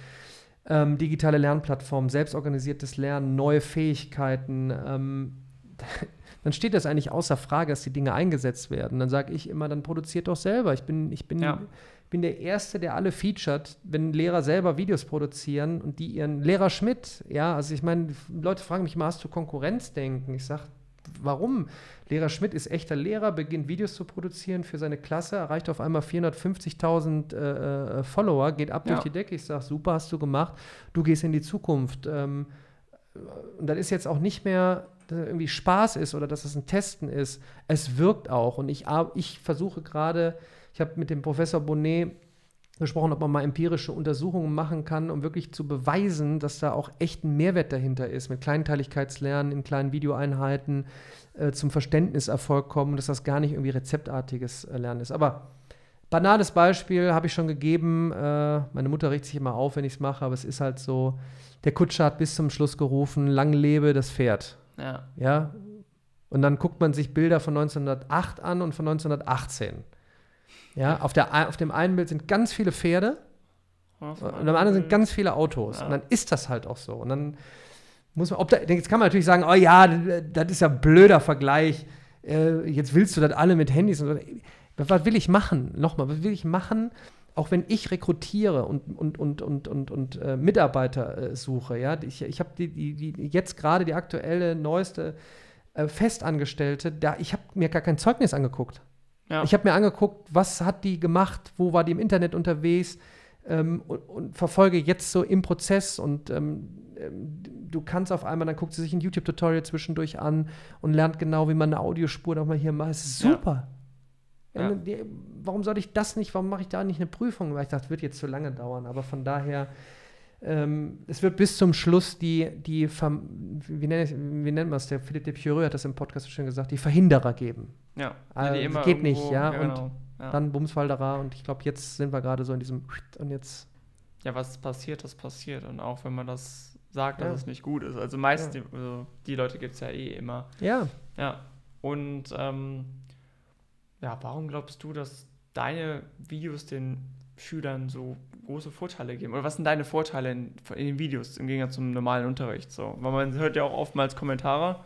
digitale Lernplattformen, selbstorganisiertes Lernen, neue Fähigkeiten, dann steht das eigentlich außer Frage, dass die Dinge eingesetzt werden. Dann sage ich immer, dann produziert doch selber. Ich bin der Erste, der alle featured, wenn Lehrer selber Videos produzieren und die ihren Lehrer Schmidt, ja, also ich meine, Leute fragen mich mal, hast du Konkurrenzdenken? Ich sage, warum? Lehrer Schmidt ist echter Lehrer, beginnt Videos zu produzieren für seine Klasse, erreicht auf einmal 450.000 Follower, geht ab durch die Decke. Ich sage, super, hast du gemacht, du gehst in die Zukunft. Und das ist jetzt auch nicht mehr, dass es irgendwie Spaß ist oder dass es ein Testen ist. Es wirkt auch und ich versuche gerade, ich habe mit dem Professor Bonet gesprochen, ob man mal empirische Untersuchungen machen kann, um wirklich zu beweisen, dass da auch echt ein Mehrwert dahinter ist, mit Kleinteiligkeitslernen in kleinen Videoeinheiten zum Verständniserfolg kommen, dass das gar nicht irgendwie rezeptartiges Lernen ist. Aber banales Beispiel habe ich schon gegeben. Meine Mutter regt sich immer auf, wenn ich es mache, aber es ist halt so, der Kutscher hat bis zum Schluss gerufen, lang lebe das Pferd. Ja? Und dann guckt man sich Bilder von 1908 an und von 1918. Ja, auf dem einen Bild sind ganz viele Pferde und am anderen sind ganz viele Autos. Ja. Und dann ist das halt auch so. Und dann muss man, jetzt kann man natürlich sagen, oh ja, das ist ja ein blöder Vergleich. Jetzt willst du das alle mit Handys. Und so. Was will ich machen? Nochmal, was will ich machen? Auch wenn ich rekrutiere und Mitarbeiter suche. Ja? Ich habe die jetzt gerade die aktuelle, neueste Festangestellte, ich habe mir gar kein Zeugnis angeguckt. Ja. Ich habe mir angeguckt, was hat die gemacht, wo war die im Internet unterwegs und verfolge jetzt so im Prozess und du kannst auf einmal, dann guckt sie sich ein YouTube-Tutorial zwischendurch an und lernt genau, wie man eine Audiospur nochmal hier macht. Das ist super. Ja. Warum soll ich das nicht, warum mache ich da nicht eine Prüfung? Weil ich dachte, das wird jetzt zu lange dauern, aber von daher, es wird bis zum Schluss wie nennt man es, der Philippe de Pierreux hat das im Podcast so schön gesagt, die Verhinderer geben. Ja, also, die immer geht irgendwo, nicht, ja, und genau, dann Bumsfalderer und ich glaube, jetzt sind wir gerade so in diesem und jetzt. Ja, was passiert, das passiert und auch wenn man das sagt, dass es nicht gut ist, also meistens, die Leute gibt es ja eh immer. Ja, und warum glaubst du, dass deine Videos den Schülern so große Vorteile geben? Oder was sind deine Vorteile in den Videos im Gegensatz zum normalen Unterricht? So? Weil man hört ja auch oftmals Kommentare,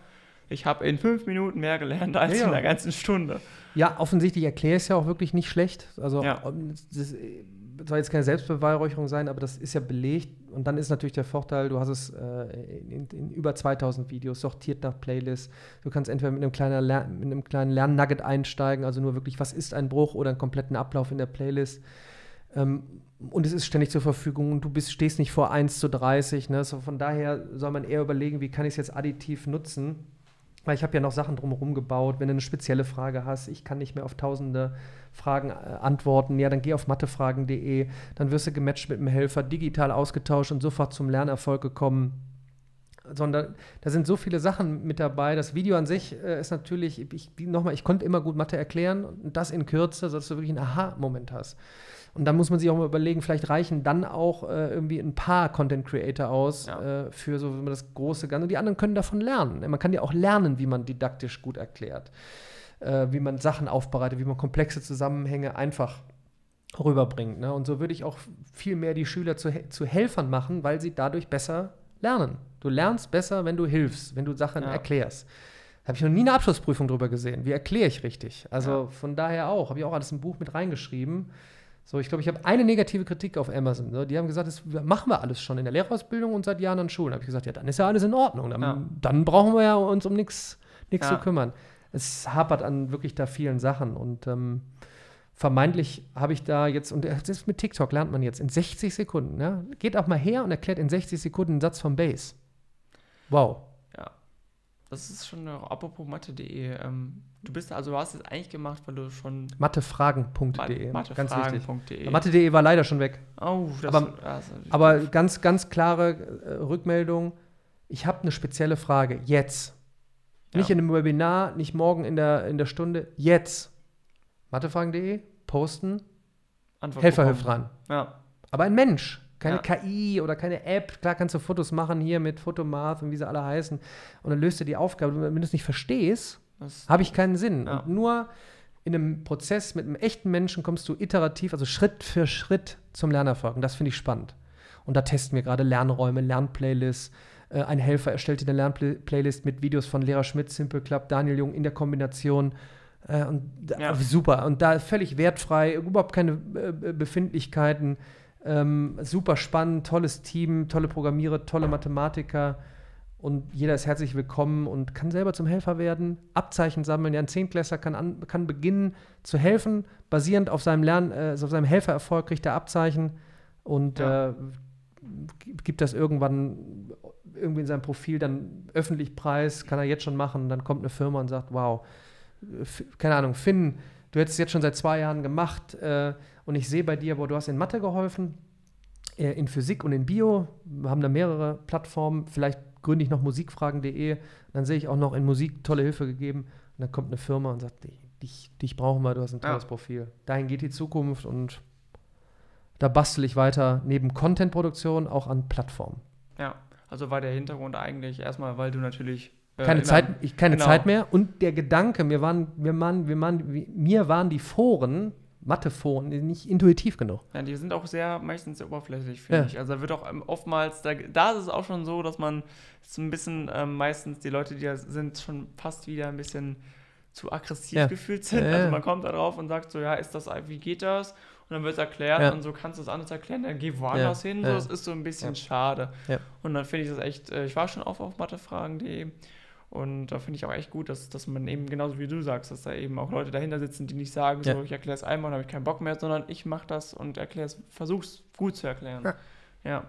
ich habe in 5 Minuten mehr gelernt als in der ganzen Stunde. Ja, offensichtlich erkläre ich es ja auch wirklich nicht schlecht. Also das soll jetzt keine Selbstbeweihräucherung sein, aber das ist ja belegt. Und dann ist natürlich der Vorteil, du hast es in über 2000 Videos, sortiert nach Playlists. Du kannst entweder mit einem kleinen Lernnugget einsteigen, also nur wirklich, was ist ein Bruch oder einen kompletten Ablauf in der Playlist. Und es ist ständig zur Verfügung und du stehst nicht vor 1:30. Ne? So, von daher soll man eher überlegen, wie kann ich es jetzt additiv nutzen? Weil ich habe ja noch Sachen drumherum gebaut. Wenn du eine spezielle Frage hast, ich kann nicht mehr auf tausende Fragen antworten, ja, dann geh auf mathefragen.de, dann wirst du gematcht mit einem Helfer, digital ausgetauscht und sofort zum Lernerfolg gekommen. Sondern da sind so viele Sachen mit dabei. Das Video an sich ist natürlich, ich konnte immer gut Mathe erklären und das in Kürze, sodass du wirklich einen Aha-Moment hast. Und dann muss man sich auch mal überlegen, vielleicht reichen dann auch irgendwie ein paar Content-Creator aus für so das große Ganze. Und die anderen können davon lernen. Man kann ja auch lernen, wie man didaktisch gut erklärt, wie man Sachen aufbereitet, wie man komplexe Zusammenhänge einfach rüberbringt. Ne? Und so würde ich auch viel mehr die Schüler zu Helfern machen, weil sie dadurch besser lernen. Du lernst besser, wenn du hilfst, wenn du Sachen erklärst. habe ich noch nie eine Abschlussprüfung drüber gesehen. Wie erkläre ich richtig? Also von daher auch, habe ich auch alles im Buch mit reingeschrieben. So, ich glaube, ich habe eine negative Kritik auf Amazon. Ne? Die haben gesagt, das machen wir alles schon in der Lehrerausbildung und seit Jahren an Schulen. Da habe ich gesagt, ja, dann ist ja alles in Ordnung. Dann brauchen wir ja uns um nichts zu kümmern. Es hapert an wirklich da vielen Sachen. Und vermeintlich habe ich da jetzt, und das mit TikTok lernt man jetzt in 60 Sekunden. Ja? Geht auch mal her und erklärt in 60 Sekunden einen Satz von Base. Wow. Ja, das ist schon apropos mathe.de. Du bist also, du hast es eigentlich gemacht, weil du schon mathefragen.de, ganz wichtig. Mathe.de war leider schon weg. Oh, das aber ganz, ganz klare Rückmeldung. Ich habe eine spezielle Frage jetzt. Nicht in einem Webinar, nicht morgen in der Stunde, jetzt. Mathefragen.de, posten, Helferhilfe ran. Ja. Aber ein Mensch, keine KI oder keine App. Klar kannst du Fotos machen hier mit Fotomath und wie sie alle heißen. Und dann löst du die Aufgabe. Und wenn du es nicht verstehst, habe ich keinen Sinn. Ja. Und nur in einem Prozess mit einem echten Menschen kommst du iterativ, also Schritt für Schritt zum Lernerfolg. Und das finde ich spannend. Und da testen wir gerade Lernräume, Lernplaylists. Ein Helfer erstellte eine Lernplaylist mit Videos von Lehrer Schmidt, Simple Club, Daniel Jung in der Kombination. Super. Und da völlig wertfrei, überhaupt keine Befindlichkeiten. Super spannend, tolles Team, tolle Programmierer, tolle Mathematiker. Und jeder ist herzlich willkommen und kann selber zum Helfer werden, Abzeichen sammeln. Ja, ein Zehntklässler kann beginnen zu helfen, basierend auf seinem auf seinem Helfererfolg kriegt er Abzeichen und gibt das irgendwann irgendwie in seinem Profil dann öffentlich preis, kann er jetzt schon machen. Dann kommt eine Firma und sagt, wow, keine Ahnung, Finn, du hättest es jetzt schon seit 2 Jahren gemacht und ich sehe bei dir, boah, du hast in Mathe geholfen, in Physik und in Bio. Wir haben da mehrere Plattformen, vielleicht gründe ich noch mathefragen.de, dann sehe ich auch noch in Musik tolle Hilfe gegeben. Und dann kommt eine Firma und sagt, dich brauchen wir, du hast ein tolles Profil. Dahin geht die Zukunft und da bastel ich weiter neben Content-Produktion auch an Plattformen. Ja, also war der Hintergrund eigentlich erstmal, weil du natürlich Zeit mehr und der Gedanke, mir waren die Foren, Matheforen, nicht intuitiv genug. Ja, die sind auch meistens sehr oberflächlich, finde ich. Also da wird auch oftmals, da ist es auch schon so, dass man so ein bisschen meistens die Leute, die da sind, schon fast wieder ein bisschen zu aggressiv gefühlt sind. Also man kommt da drauf und sagt so, ja, ist das, wie geht das? Und dann wird es erklärt und so kannst du es anders erklären, dann geh woanders hin. So, das ist so ein bisschen schade. Ja. Und dann finde ich das echt, ich war schon auf mathefragen.de. Und da finde ich auch echt gut, dass man eben, genauso wie du sagst, dass da eben auch Leute dahinter sitzen, die nicht sagen, so, ich erkläre es einmal und habe ich keinen Bock mehr, sondern ich mache das und erkläre es, versuche es gut zu erklären. Ja.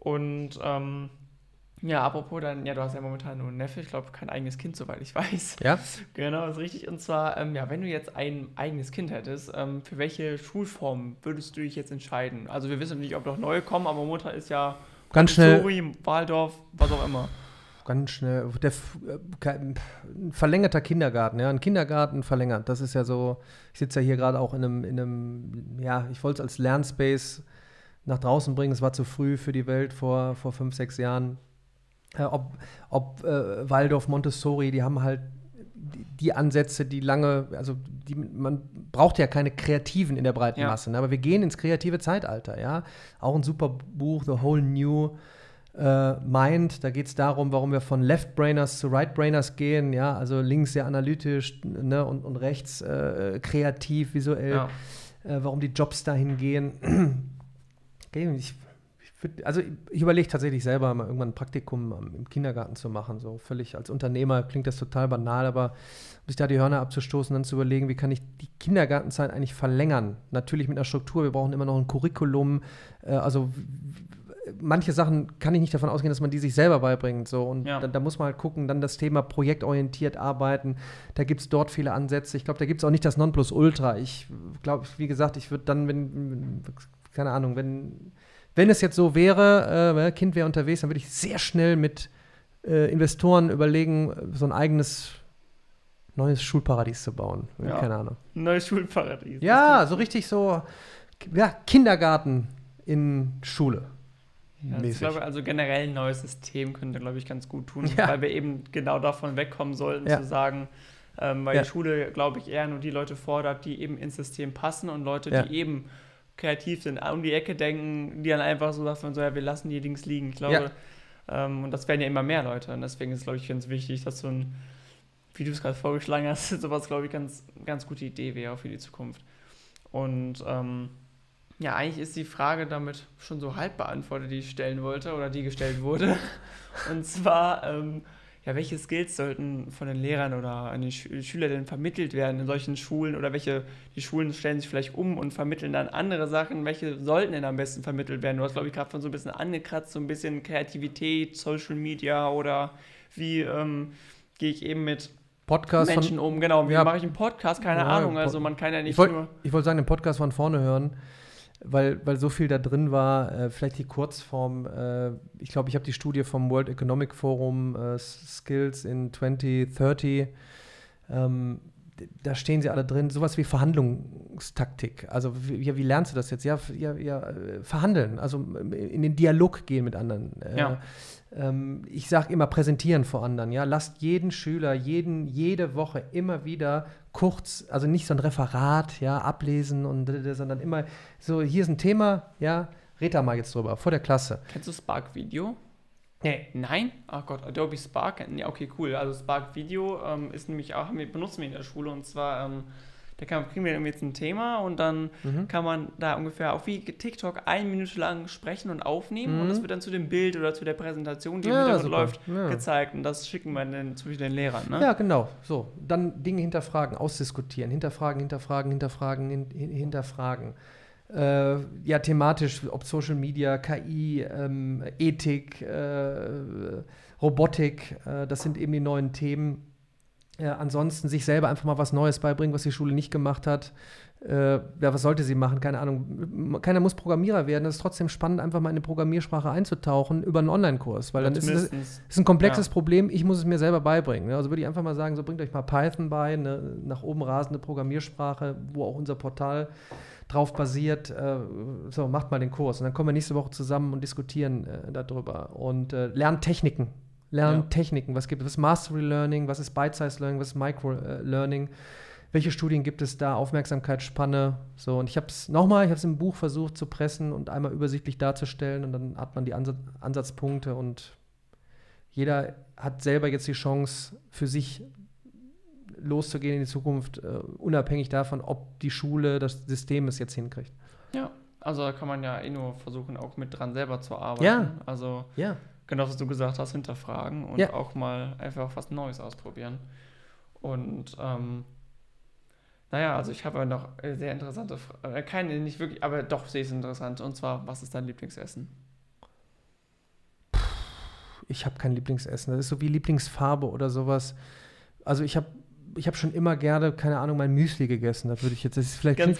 Und apropos dann, du hast ja momentan nur einen Neffe, ich glaube, kein eigenes Kind, soweit ich weiß. Ja. Genau, das ist richtig. Und zwar, wenn du jetzt ein eigenes Kind hättest, für welche Schulform würdest du dich jetzt entscheiden? Also wir wissen nicht, ob noch neue kommen, aber momentan ist ja ganz schnell Waldorf, was auch immer. Ganz schnell, ein verlängerter Kindergarten, ein Kindergarten verlängert, das ist ja so, ich sitze ja hier gerade auch in einem, ich wollte es als Lernspace nach draußen bringen, es war zu früh für die Welt vor 5, 6 Jahren, ob Waldorf, Montessori, die haben halt die Ansätze, man braucht ja keine Kreativen in der breiten Masse, ne? Aber wir gehen ins kreative Zeitalter, auch ein super Buch, The Whole New Mind, da geht es darum, warum wir von Left-Brainers zu Right-Brainers gehen, also links sehr analytisch, ne, und rechts kreativ, visuell, warum die Jobs dahin gehen. Ich überlege tatsächlich selber, mal irgendwann ein Praktikum im Kindergarten zu machen, so völlig als Unternehmer klingt das total banal, aber um sich da die Hörner abzustoßen, dann zu überlegen, wie kann ich die Kindergartenzeit eigentlich verlängern? Natürlich mit einer Struktur, wir brauchen immer noch ein Curriculum, also manche Sachen kann ich nicht davon ausgehen, dass man die sich selber beibringt. So. Und da muss man halt gucken, dann das Thema projektorientiert arbeiten. Da gibt es dort viele Ansätze. Ich glaube, da gibt es auch nicht das Nonplusultra. Ich glaube, wie gesagt, ich würde dann, wenn es jetzt so wäre, Kind wäre unterwegs, dann würde ich sehr schnell mit Investoren überlegen, so ein eigenes neues Schulparadies zu bauen. Ja. Keine Ahnung. Neues Schulparadies. Ja, so richtig so, Kindergarten in Schule. Ja, ich glaube, also generell ein neues System könnte, glaube ich, ganz gut tun, weil wir eben genau davon wegkommen sollten, zu sagen, weil die Schule, glaube ich, eher nur die Leute fordert, die eben ins System passen und Leute, die eben kreativ sind, um die Ecke denken, die dann einfach so sagen, wir lassen die links liegen. Ich glaube, Und das werden ja immer mehr Leute. Und deswegen ist es, glaube ich, ganz wichtig, dass so ein, wie du es gerade vorgeschlagen hast, sowas, glaube ich, ganz gute Idee wäre auch für die Zukunft. Und ja, eigentlich ist die Frage damit schon so halb beantwortet, die ich stellen wollte oder die gestellt wurde. Und zwar, ja, welche Skills sollten von den Lehrern oder an die Schüler denn vermittelt werden in solchen Schulen? Oder welche, die Schulen stellen sich vielleicht um und vermitteln dann andere Sachen. Welche sollten denn am besten vermittelt werden? Du hast, glaube ich, gerade von so ein bisschen angekratzt, so ein bisschen Kreativität, Social Media oder wie gehe ich eben mit Podcast Menschen um? Genau, wie mache ich einen Podcast? Keine Ahnung, also man kann ja nicht Ich wollte sagen, den Podcast von vorne hören. Weil so viel da drin war, vielleicht die Kurzform, ich glaube, ich habe die Studie vom World Economic Forum, Skills in 2030, da stehen sie alle drin, sowas wie Verhandlungstaktik, also wie lernst du das jetzt? Ja, verhandeln, also in den Dialog gehen mit anderen. Ich sage immer, präsentieren vor anderen, ja, lasst jeden Schüler, jede Woche immer wieder kurz, also nicht so ein Referat, ja, ablesen und sondern immer so, hier ist ein Thema, ja, red da mal jetzt drüber, vor der Klasse. Kennst du Spark Video? Nee. Nein? Ach Gott, Adobe Spark? Ja, okay, cool. Also Spark Video ist nämlich auch, benutzen wir in der Schule, und zwar da kriegen wir jetzt ein Thema und dann kann man da ungefähr auch wie TikTok 1 Minute lang sprechen und aufnehmen und das wird dann zu dem Bild oder zu der Präsentation, die im Hintergrund läuft, gezeigt, und das schicken wir dann zu den Lehrern, ne? Ja, genau. So, dann Dinge hinterfragen, ausdiskutieren, hinterfragen. Ja, thematisch, ob Social Media, KI, Ethik, Robotik, das sind eben die neuen Themen. Ansonsten sich selber einfach mal was Neues beibringen, was die Schule nicht gemacht hat. Ja, was sollte sie machen? Keine Ahnung. Keiner muss Programmierer werden. Es ist trotzdem spannend, einfach mal in eine Programmiersprache einzutauchen über einen Online-Kurs, weil dann ist es ein komplexes Problem. Ich muss es mir selber beibringen. Also würde ich einfach mal sagen, so bringt euch mal Python bei, eine nach oben rasende Programmiersprache, wo auch unser Portal drauf basiert. So, macht mal den Kurs. Und dann kommen wir nächste Woche zusammen und diskutieren darüber. Und lernen Techniken. Was gibt es? Was ist Mastery Learning? Was ist Bite-Size Learning? Was ist Micro Learning? Welche Studien gibt es da? Aufmerksamkeitsspanne. So, und ich habe es im Buch versucht zu pressen und einmal übersichtlich darzustellen, und dann hat man die Ansatzpunkte, und jeder hat selber jetzt die Chance, für sich loszugehen in die Zukunft, unabhängig davon, ob die Schule, das System es jetzt hinkriegt. Ja, also da kann man ja nur versuchen, auch mit dran selber zu arbeiten. Ja, also genau, was du gesagt hast, hinterfragen und auch mal einfach was Neues ausprobieren. Und naja, also ich habe noch sehr interessante Fragen, keine, nicht wirklich, aber doch sehr interessant. Und zwar, was ist dein Lieblingsessen? Ich habe kein Lieblingsessen. Das ist so wie Lieblingsfarbe oder sowas. Also ich habe schon immer gerne, keine Ahnung, mein Müsli gegessen. Das würde ich jetzt, das ist vielleicht klingt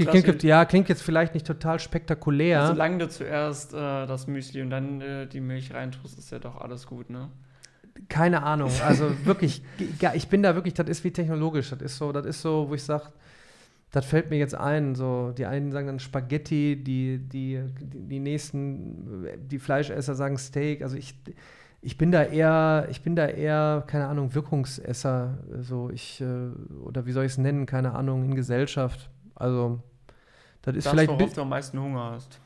jetzt vielleicht nicht total spektakulär. Also, solange du zuerst das Müsli und dann die Milch reintust, ist ja doch alles gut, ne? Keine Ahnung, also wirklich, ich bin da wirklich, das ist wie technologisch, das ist so, wo ich sage, das fällt mir jetzt ein, so, die einen sagen dann Spaghetti, die nächsten, die Fleischesser sagen Steak, also ich bin da eher, keine Ahnung, Wirkungsesser, so, oder wie soll ich es nennen, keine Ahnung, in Gesellschaft, also, das ist vielleicht... worauf du am meisten Hunger hast.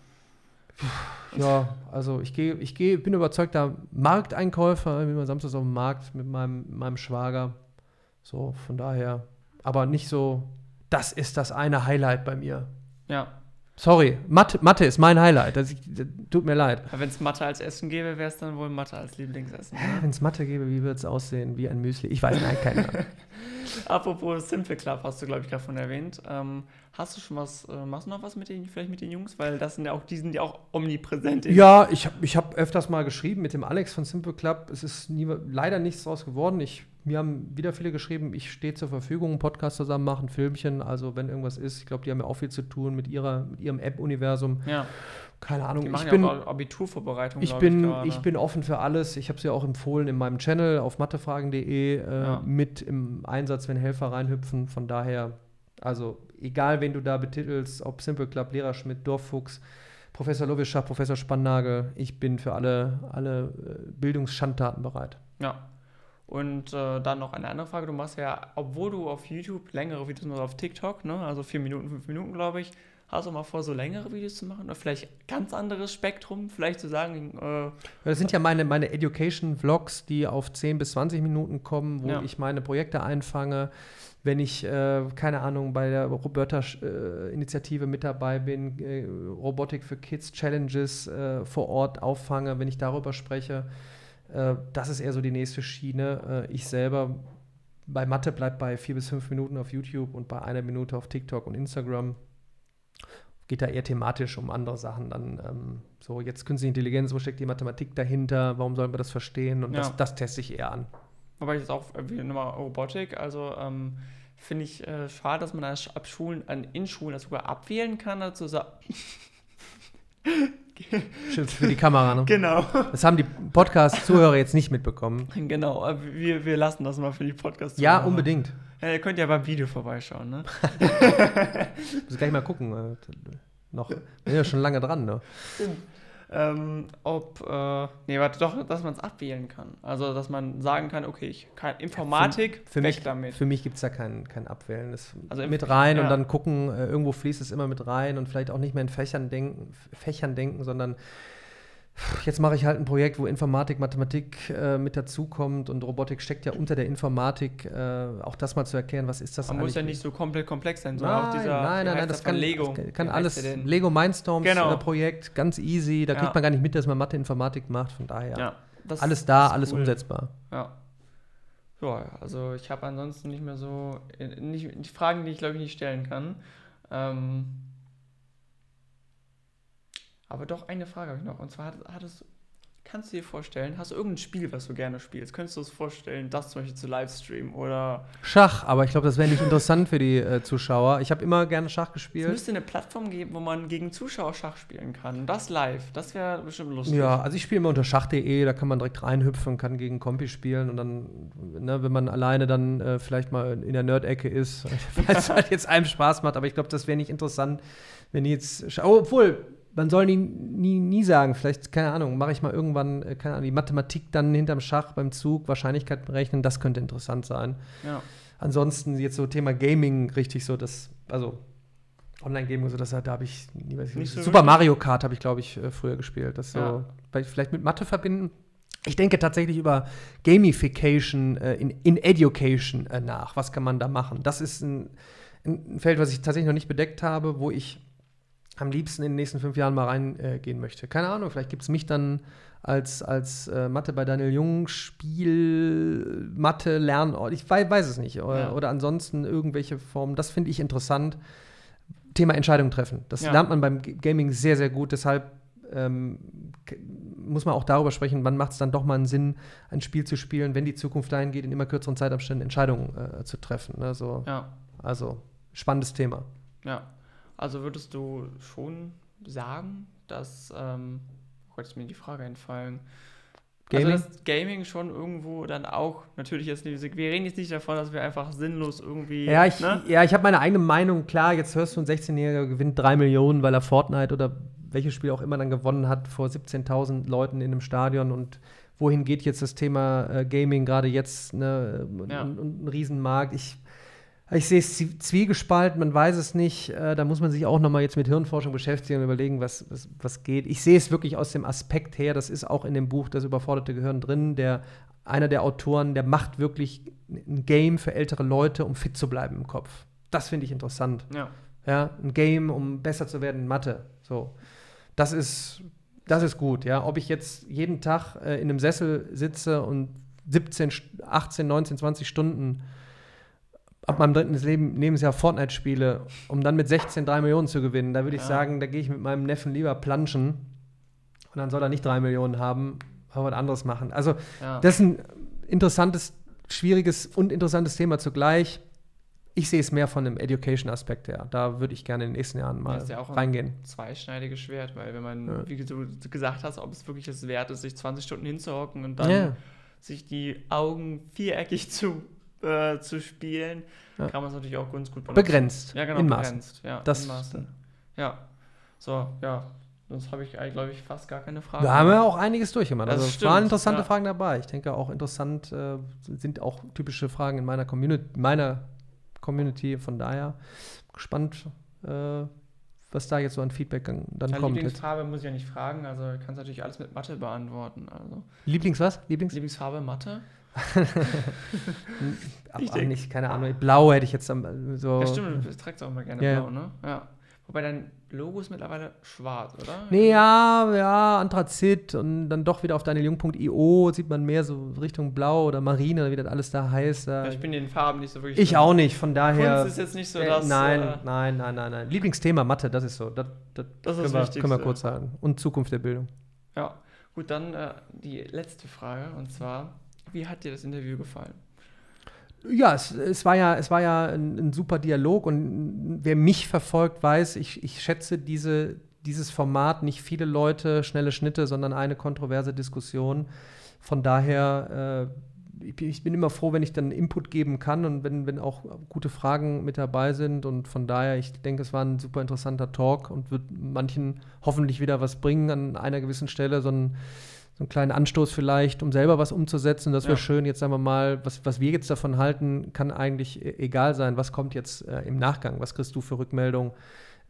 Ja, also ich gehe, bin überzeugter Markteinkäufer, wie man samstags auf dem Markt mit meinem Schwager. So, von daher. Aber nicht so, das ist das eine Highlight bei mir. Ja. Sorry, Mathe ist mein Highlight. Das tut mir leid. Wenn es Mathe als Essen gäbe, wäre es dann wohl Mathe als Lieblingsessen. Wenn es Mathe gäbe, wie würde es aussehen? Wie ein Müsli? Ich weiß nicht, keine Ahnung. Apropos Simple Club, hast du, glaube ich, davon erwähnt. Hast du schon was, machst du noch was mit den Jungs? Weil das sind ja auch, die sind ja auch omnipräsent. Ja, ich hab öfters mal geschrieben mit dem Alex von Simple Club. Es ist leider nichts draus geworden. Mir haben wieder viele geschrieben, ich stehe zur Verfügung, einen Podcast zusammen machen, Filmchen, also wenn irgendwas ist. Ich glaube, die haben ja auch viel zu tun mit ihrem App-Universum. Ja. Keine Ahnung. Die machen auch Abiturvorbereitung, ich bin offen für alles. Ich habe es ja auch empfohlen in meinem Channel auf mathefragen.de mit im Einsatz, wenn Helfer reinhüpfen. Von daher, also egal, wen du da betitelst, ob Simple Club, Lehrer Schmidt, Dorffuchs, Professor Lowischach, Professor Spannagel, ich bin für alle Bildungsschandtaten bereit. Ja. Und dann noch eine andere Frage. Du machst ja, obwohl du auf YouTube längere Videos machst, auf TikTok, ne? Also 4 Minuten, 5 Minuten, glaube ich, Hast du mal vor, so längere Videos zu machen? Oder vielleicht ganz anderes Spektrum? Vielleicht zu sagen... das sind ja meine Education-Vlogs, die auf 10 bis 20 Minuten kommen, wo ich meine Projekte einfange. Wenn ich, keine Ahnung, bei der Roberta-Initiative mit dabei bin, Robotik für Kids, Challenges vor Ort auffange, wenn ich darüber spreche, das ist eher so die nächste Schiene. Ich selber bei Mathe bleibt bei 4 bis 5 Minuten auf YouTube und bei 1 Minute auf TikTok und Instagram. Geht da eher thematisch um andere Sachen dann, so jetzt künstliche Intelligenz, wo steckt die Mathematik dahinter, warum sollen wir das verstehen, und das teste ich eher an. Wobei jetzt auch wieder nochmal Robotik, also finde ich schade, dass man das ab Schulen, in Schulen das sogar abwählen kann, dazu sagen. Stimmt, für die Kamera, ne? Genau. Das haben die Podcast-Zuhörer jetzt nicht mitbekommen. Genau, wir lassen das mal für die Podcast-Zuhörer. Ja, unbedingt. Ja, ihr könnt ja beim Video vorbeischauen, ne? Muss gleich mal gucken. Noch. Wir sind ja schon lange dran, ne? Stimmt. Dass man es abwählen kann. Also, dass man sagen kann, okay, ich kann Informatik, für weg mich, damit. Für mich gibt es da kein Abwählen. Das also mit rein und dann gucken, irgendwo fließt es immer mit rein und vielleicht auch nicht mehr in Fächern denken, sondern jetzt mache ich halt ein Projekt, wo Informatik, Mathematik mit dazukommt, und Robotik steckt ja unter der Informatik, auch das mal zu erklären, was ist das eigentlich? Man muss ja nicht so komplett komplex sein, sondern auch dieser... Nein, das kann Lego. Das kann alles. Lego Mindstorms Projekt, ganz easy, da kriegt man gar nicht mit, dass man Mathe, Informatik macht, von daher alles da, alles cool. Umsetzbar. Ja, also ich habe ansonsten nicht mehr so... die Fragen, die ich, glaube ich, nicht stellen kann. Aber doch, eine Frage habe ich noch. Und zwar, kannst du dir vorstellen, hast du irgendein Spiel, was du gerne spielst? Könntest du es vorstellen, das zum Beispiel zu livestreamen oder... Schach, aber ich glaube, das wäre nicht interessant für die Zuschauer. Ich habe immer gerne Schach gespielt. Es müsste eine Plattform geben, wo man gegen Zuschauer Schach spielen kann. Das live, das wäre bestimmt lustig. Ja, also ich spiele immer unter schach.de, da kann man direkt reinhüpfen, kann gegen Kompi spielen. Und dann, wenn man alleine dann vielleicht mal in der Nerd-Ecke ist, weil es halt jetzt einem Spaß macht. Aber ich glaube, das wäre nicht interessant, wenn jetzt... Obwohl... Man soll nie sagen, vielleicht, keine Ahnung, mache ich mal irgendwann, keine Ahnung, die Mathematik dann hinterm Schach beim Zug, Wahrscheinlichkeiten berechnen, das könnte interessant sein. Ja. Ansonsten jetzt so Thema Gaming, richtig so, das, also Online-Gaming, so, da habe ich nie was gesehen. So Super Mario Kart habe ich, glaube ich, früher gespielt. Das vielleicht mit Mathe verbinden. Ich denke tatsächlich über Gamification in Education nach. Was kann man da machen? Das ist ein Feld, was ich tatsächlich noch nicht bedeckt habe, wo ich am liebsten in den nächsten 5 Jahren mal reingehen möchte. Keine Ahnung, vielleicht gibt es mich dann als Mathe bei Daniel Jung, Spiel, Mathe, Lernort, ich weiß es nicht. Oder ansonsten irgendwelche Formen, das finde ich interessant. Thema Entscheidung treffen, das lernt man beim Gaming sehr, sehr gut, deshalb muss man auch darüber sprechen, wann macht es dann doch mal einen Sinn, ein Spiel zu spielen, wenn die Zukunft dahin geht, in immer kürzeren Zeitabständen Entscheidungen zu treffen. Ne? So, also, spannendes Thema. Ja. Also würdest du schon sagen, dass, ist mir die Frage entfallen, Gaming? Also dass Gaming schon irgendwo dann auch, natürlich jetzt, wir reden jetzt nicht davon, dass wir einfach sinnlos irgendwie... Ich habe meine eigene Meinung, klar, jetzt hörst du, ein 16-Jähriger gewinnt 3 Millionen, weil er Fortnite oder welches Spiel auch immer dann gewonnen hat, vor 17.000 Leuten in einem Stadion, und wohin geht jetzt das Thema Gaming gerade jetzt, ne, und ein Riesenmarkt, Ich sehe es zwiegespalten, man weiß es nicht. Da muss man sich auch nochmal jetzt mit Hirnforschung beschäftigen und überlegen, was geht. Ich sehe es wirklich aus dem Aspekt her, das ist auch in dem Buch Das überforderte Gehirn drin, einer der Autoren, der macht wirklich ein Game für ältere Leute, um fit zu bleiben im Kopf. Das finde ich interessant. Ja, ein Game, um besser zu werden in Mathe. So. Das ist gut, ja. Ob ich jetzt jeden Tag in einem Sessel sitze und 17, 18, 19, 20 Stunden ab meinem 3. Lebensjahr Fortnite spiele, um dann mit 16 3 Millionen zu gewinnen, da würde ich sagen, da gehe ich mit meinem Neffen lieber planschen, und dann soll er nicht 3 Millionen haben, aber was anderes machen. Also das ist ein interessantes, schwieriges und interessantes Thema zugleich. Ich sehe es mehr von dem Education-Aspekt her. Da würde ich gerne in den nächsten Jahren mal reingehen. Das ist ja auch ein zweischneidiges Schwert, weil wenn man, wie du gesagt hast, ob es wirklich das wert ist, sich 20 Stunden hinzuhocken und dann sich die Augen viereckig zu spielen, kann man es natürlich auch ganz gut benutzen. Begrenzt. Ja, genau, in begrenzt. Maßen. Ja, das in Maßen. Ja. So, ja. Sonst habe ich, glaube ich, fast gar keine Fragen. Da haben wir auch einiges durchgemacht. Es waren interessante Fragen dabei. Ich denke, auch interessant sind auch typische Fragen in meiner Community. Von daher gespannt, was da jetzt so an Feedback dann kommt. Lieblingsfarbe muss ich ja nicht fragen, also kannst du natürlich alles mit Mathe beantworten. Also. Lieblingsfarbe Mathe? Nicht, keine Ahnung. Blau hätte ich jetzt dann so. Ja, stimmt, du trägst auch immer gerne blau, ne? Ja. Wobei dein Logo ist mittlerweile schwarz, oder? Nee, ja, Anthrazit und dann doch wieder auf daniel.io sieht man mehr so Richtung Blau oder Marine oder wie das alles da heißt. Ja, ich bin den Farben nicht so wirklich. Ich auch nicht, von daher. Kunst ist jetzt nicht so das. Nein. Lieblingsthema Mathe, das ist so. Das ist das Wichtigste. Können wir kurz sagen. Und Zukunft der Bildung. Ja, gut, dann die letzte Frage und zwar, wie hat dir das Interview gefallen? Ja, es war ja ein super Dialog und wer mich verfolgt, weiß, ich schätze dieses Format, nicht viele Leute, schnelle Schnitte, sondern eine kontroverse Diskussion. Von daher, ich bin immer froh, wenn ich dann Input geben kann und wenn auch gute Fragen mit dabei sind und von daher, ich denke, es war ein super interessanter Talk und wird manchen hoffentlich wieder was bringen an einer gewissen Stelle, so einen kleinen Anstoß vielleicht, um selber was umzusetzen. Das wäre schön, jetzt sagen wir mal, was wir jetzt davon halten, kann eigentlich egal sein. Was kommt jetzt im Nachgang? Was kriegst du für Rückmeldung?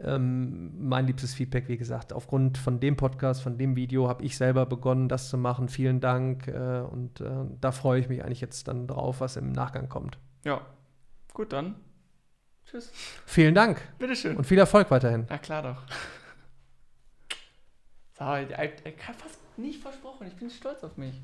Mein liebstes Feedback, wie gesagt, aufgrund von dem Podcast, von dem Video, habe ich selber begonnen, das zu machen. Vielen Dank. Und da freue ich mich eigentlich jetzt dann drauf, was im Nachgang kommt. Ja, gut dann. Tschüss. Vielen Dank. Bitteschön. Und viel Erfolg weiterhin. Na klar doch. So, fast nicht versprochen, ich bin stolz auf mich.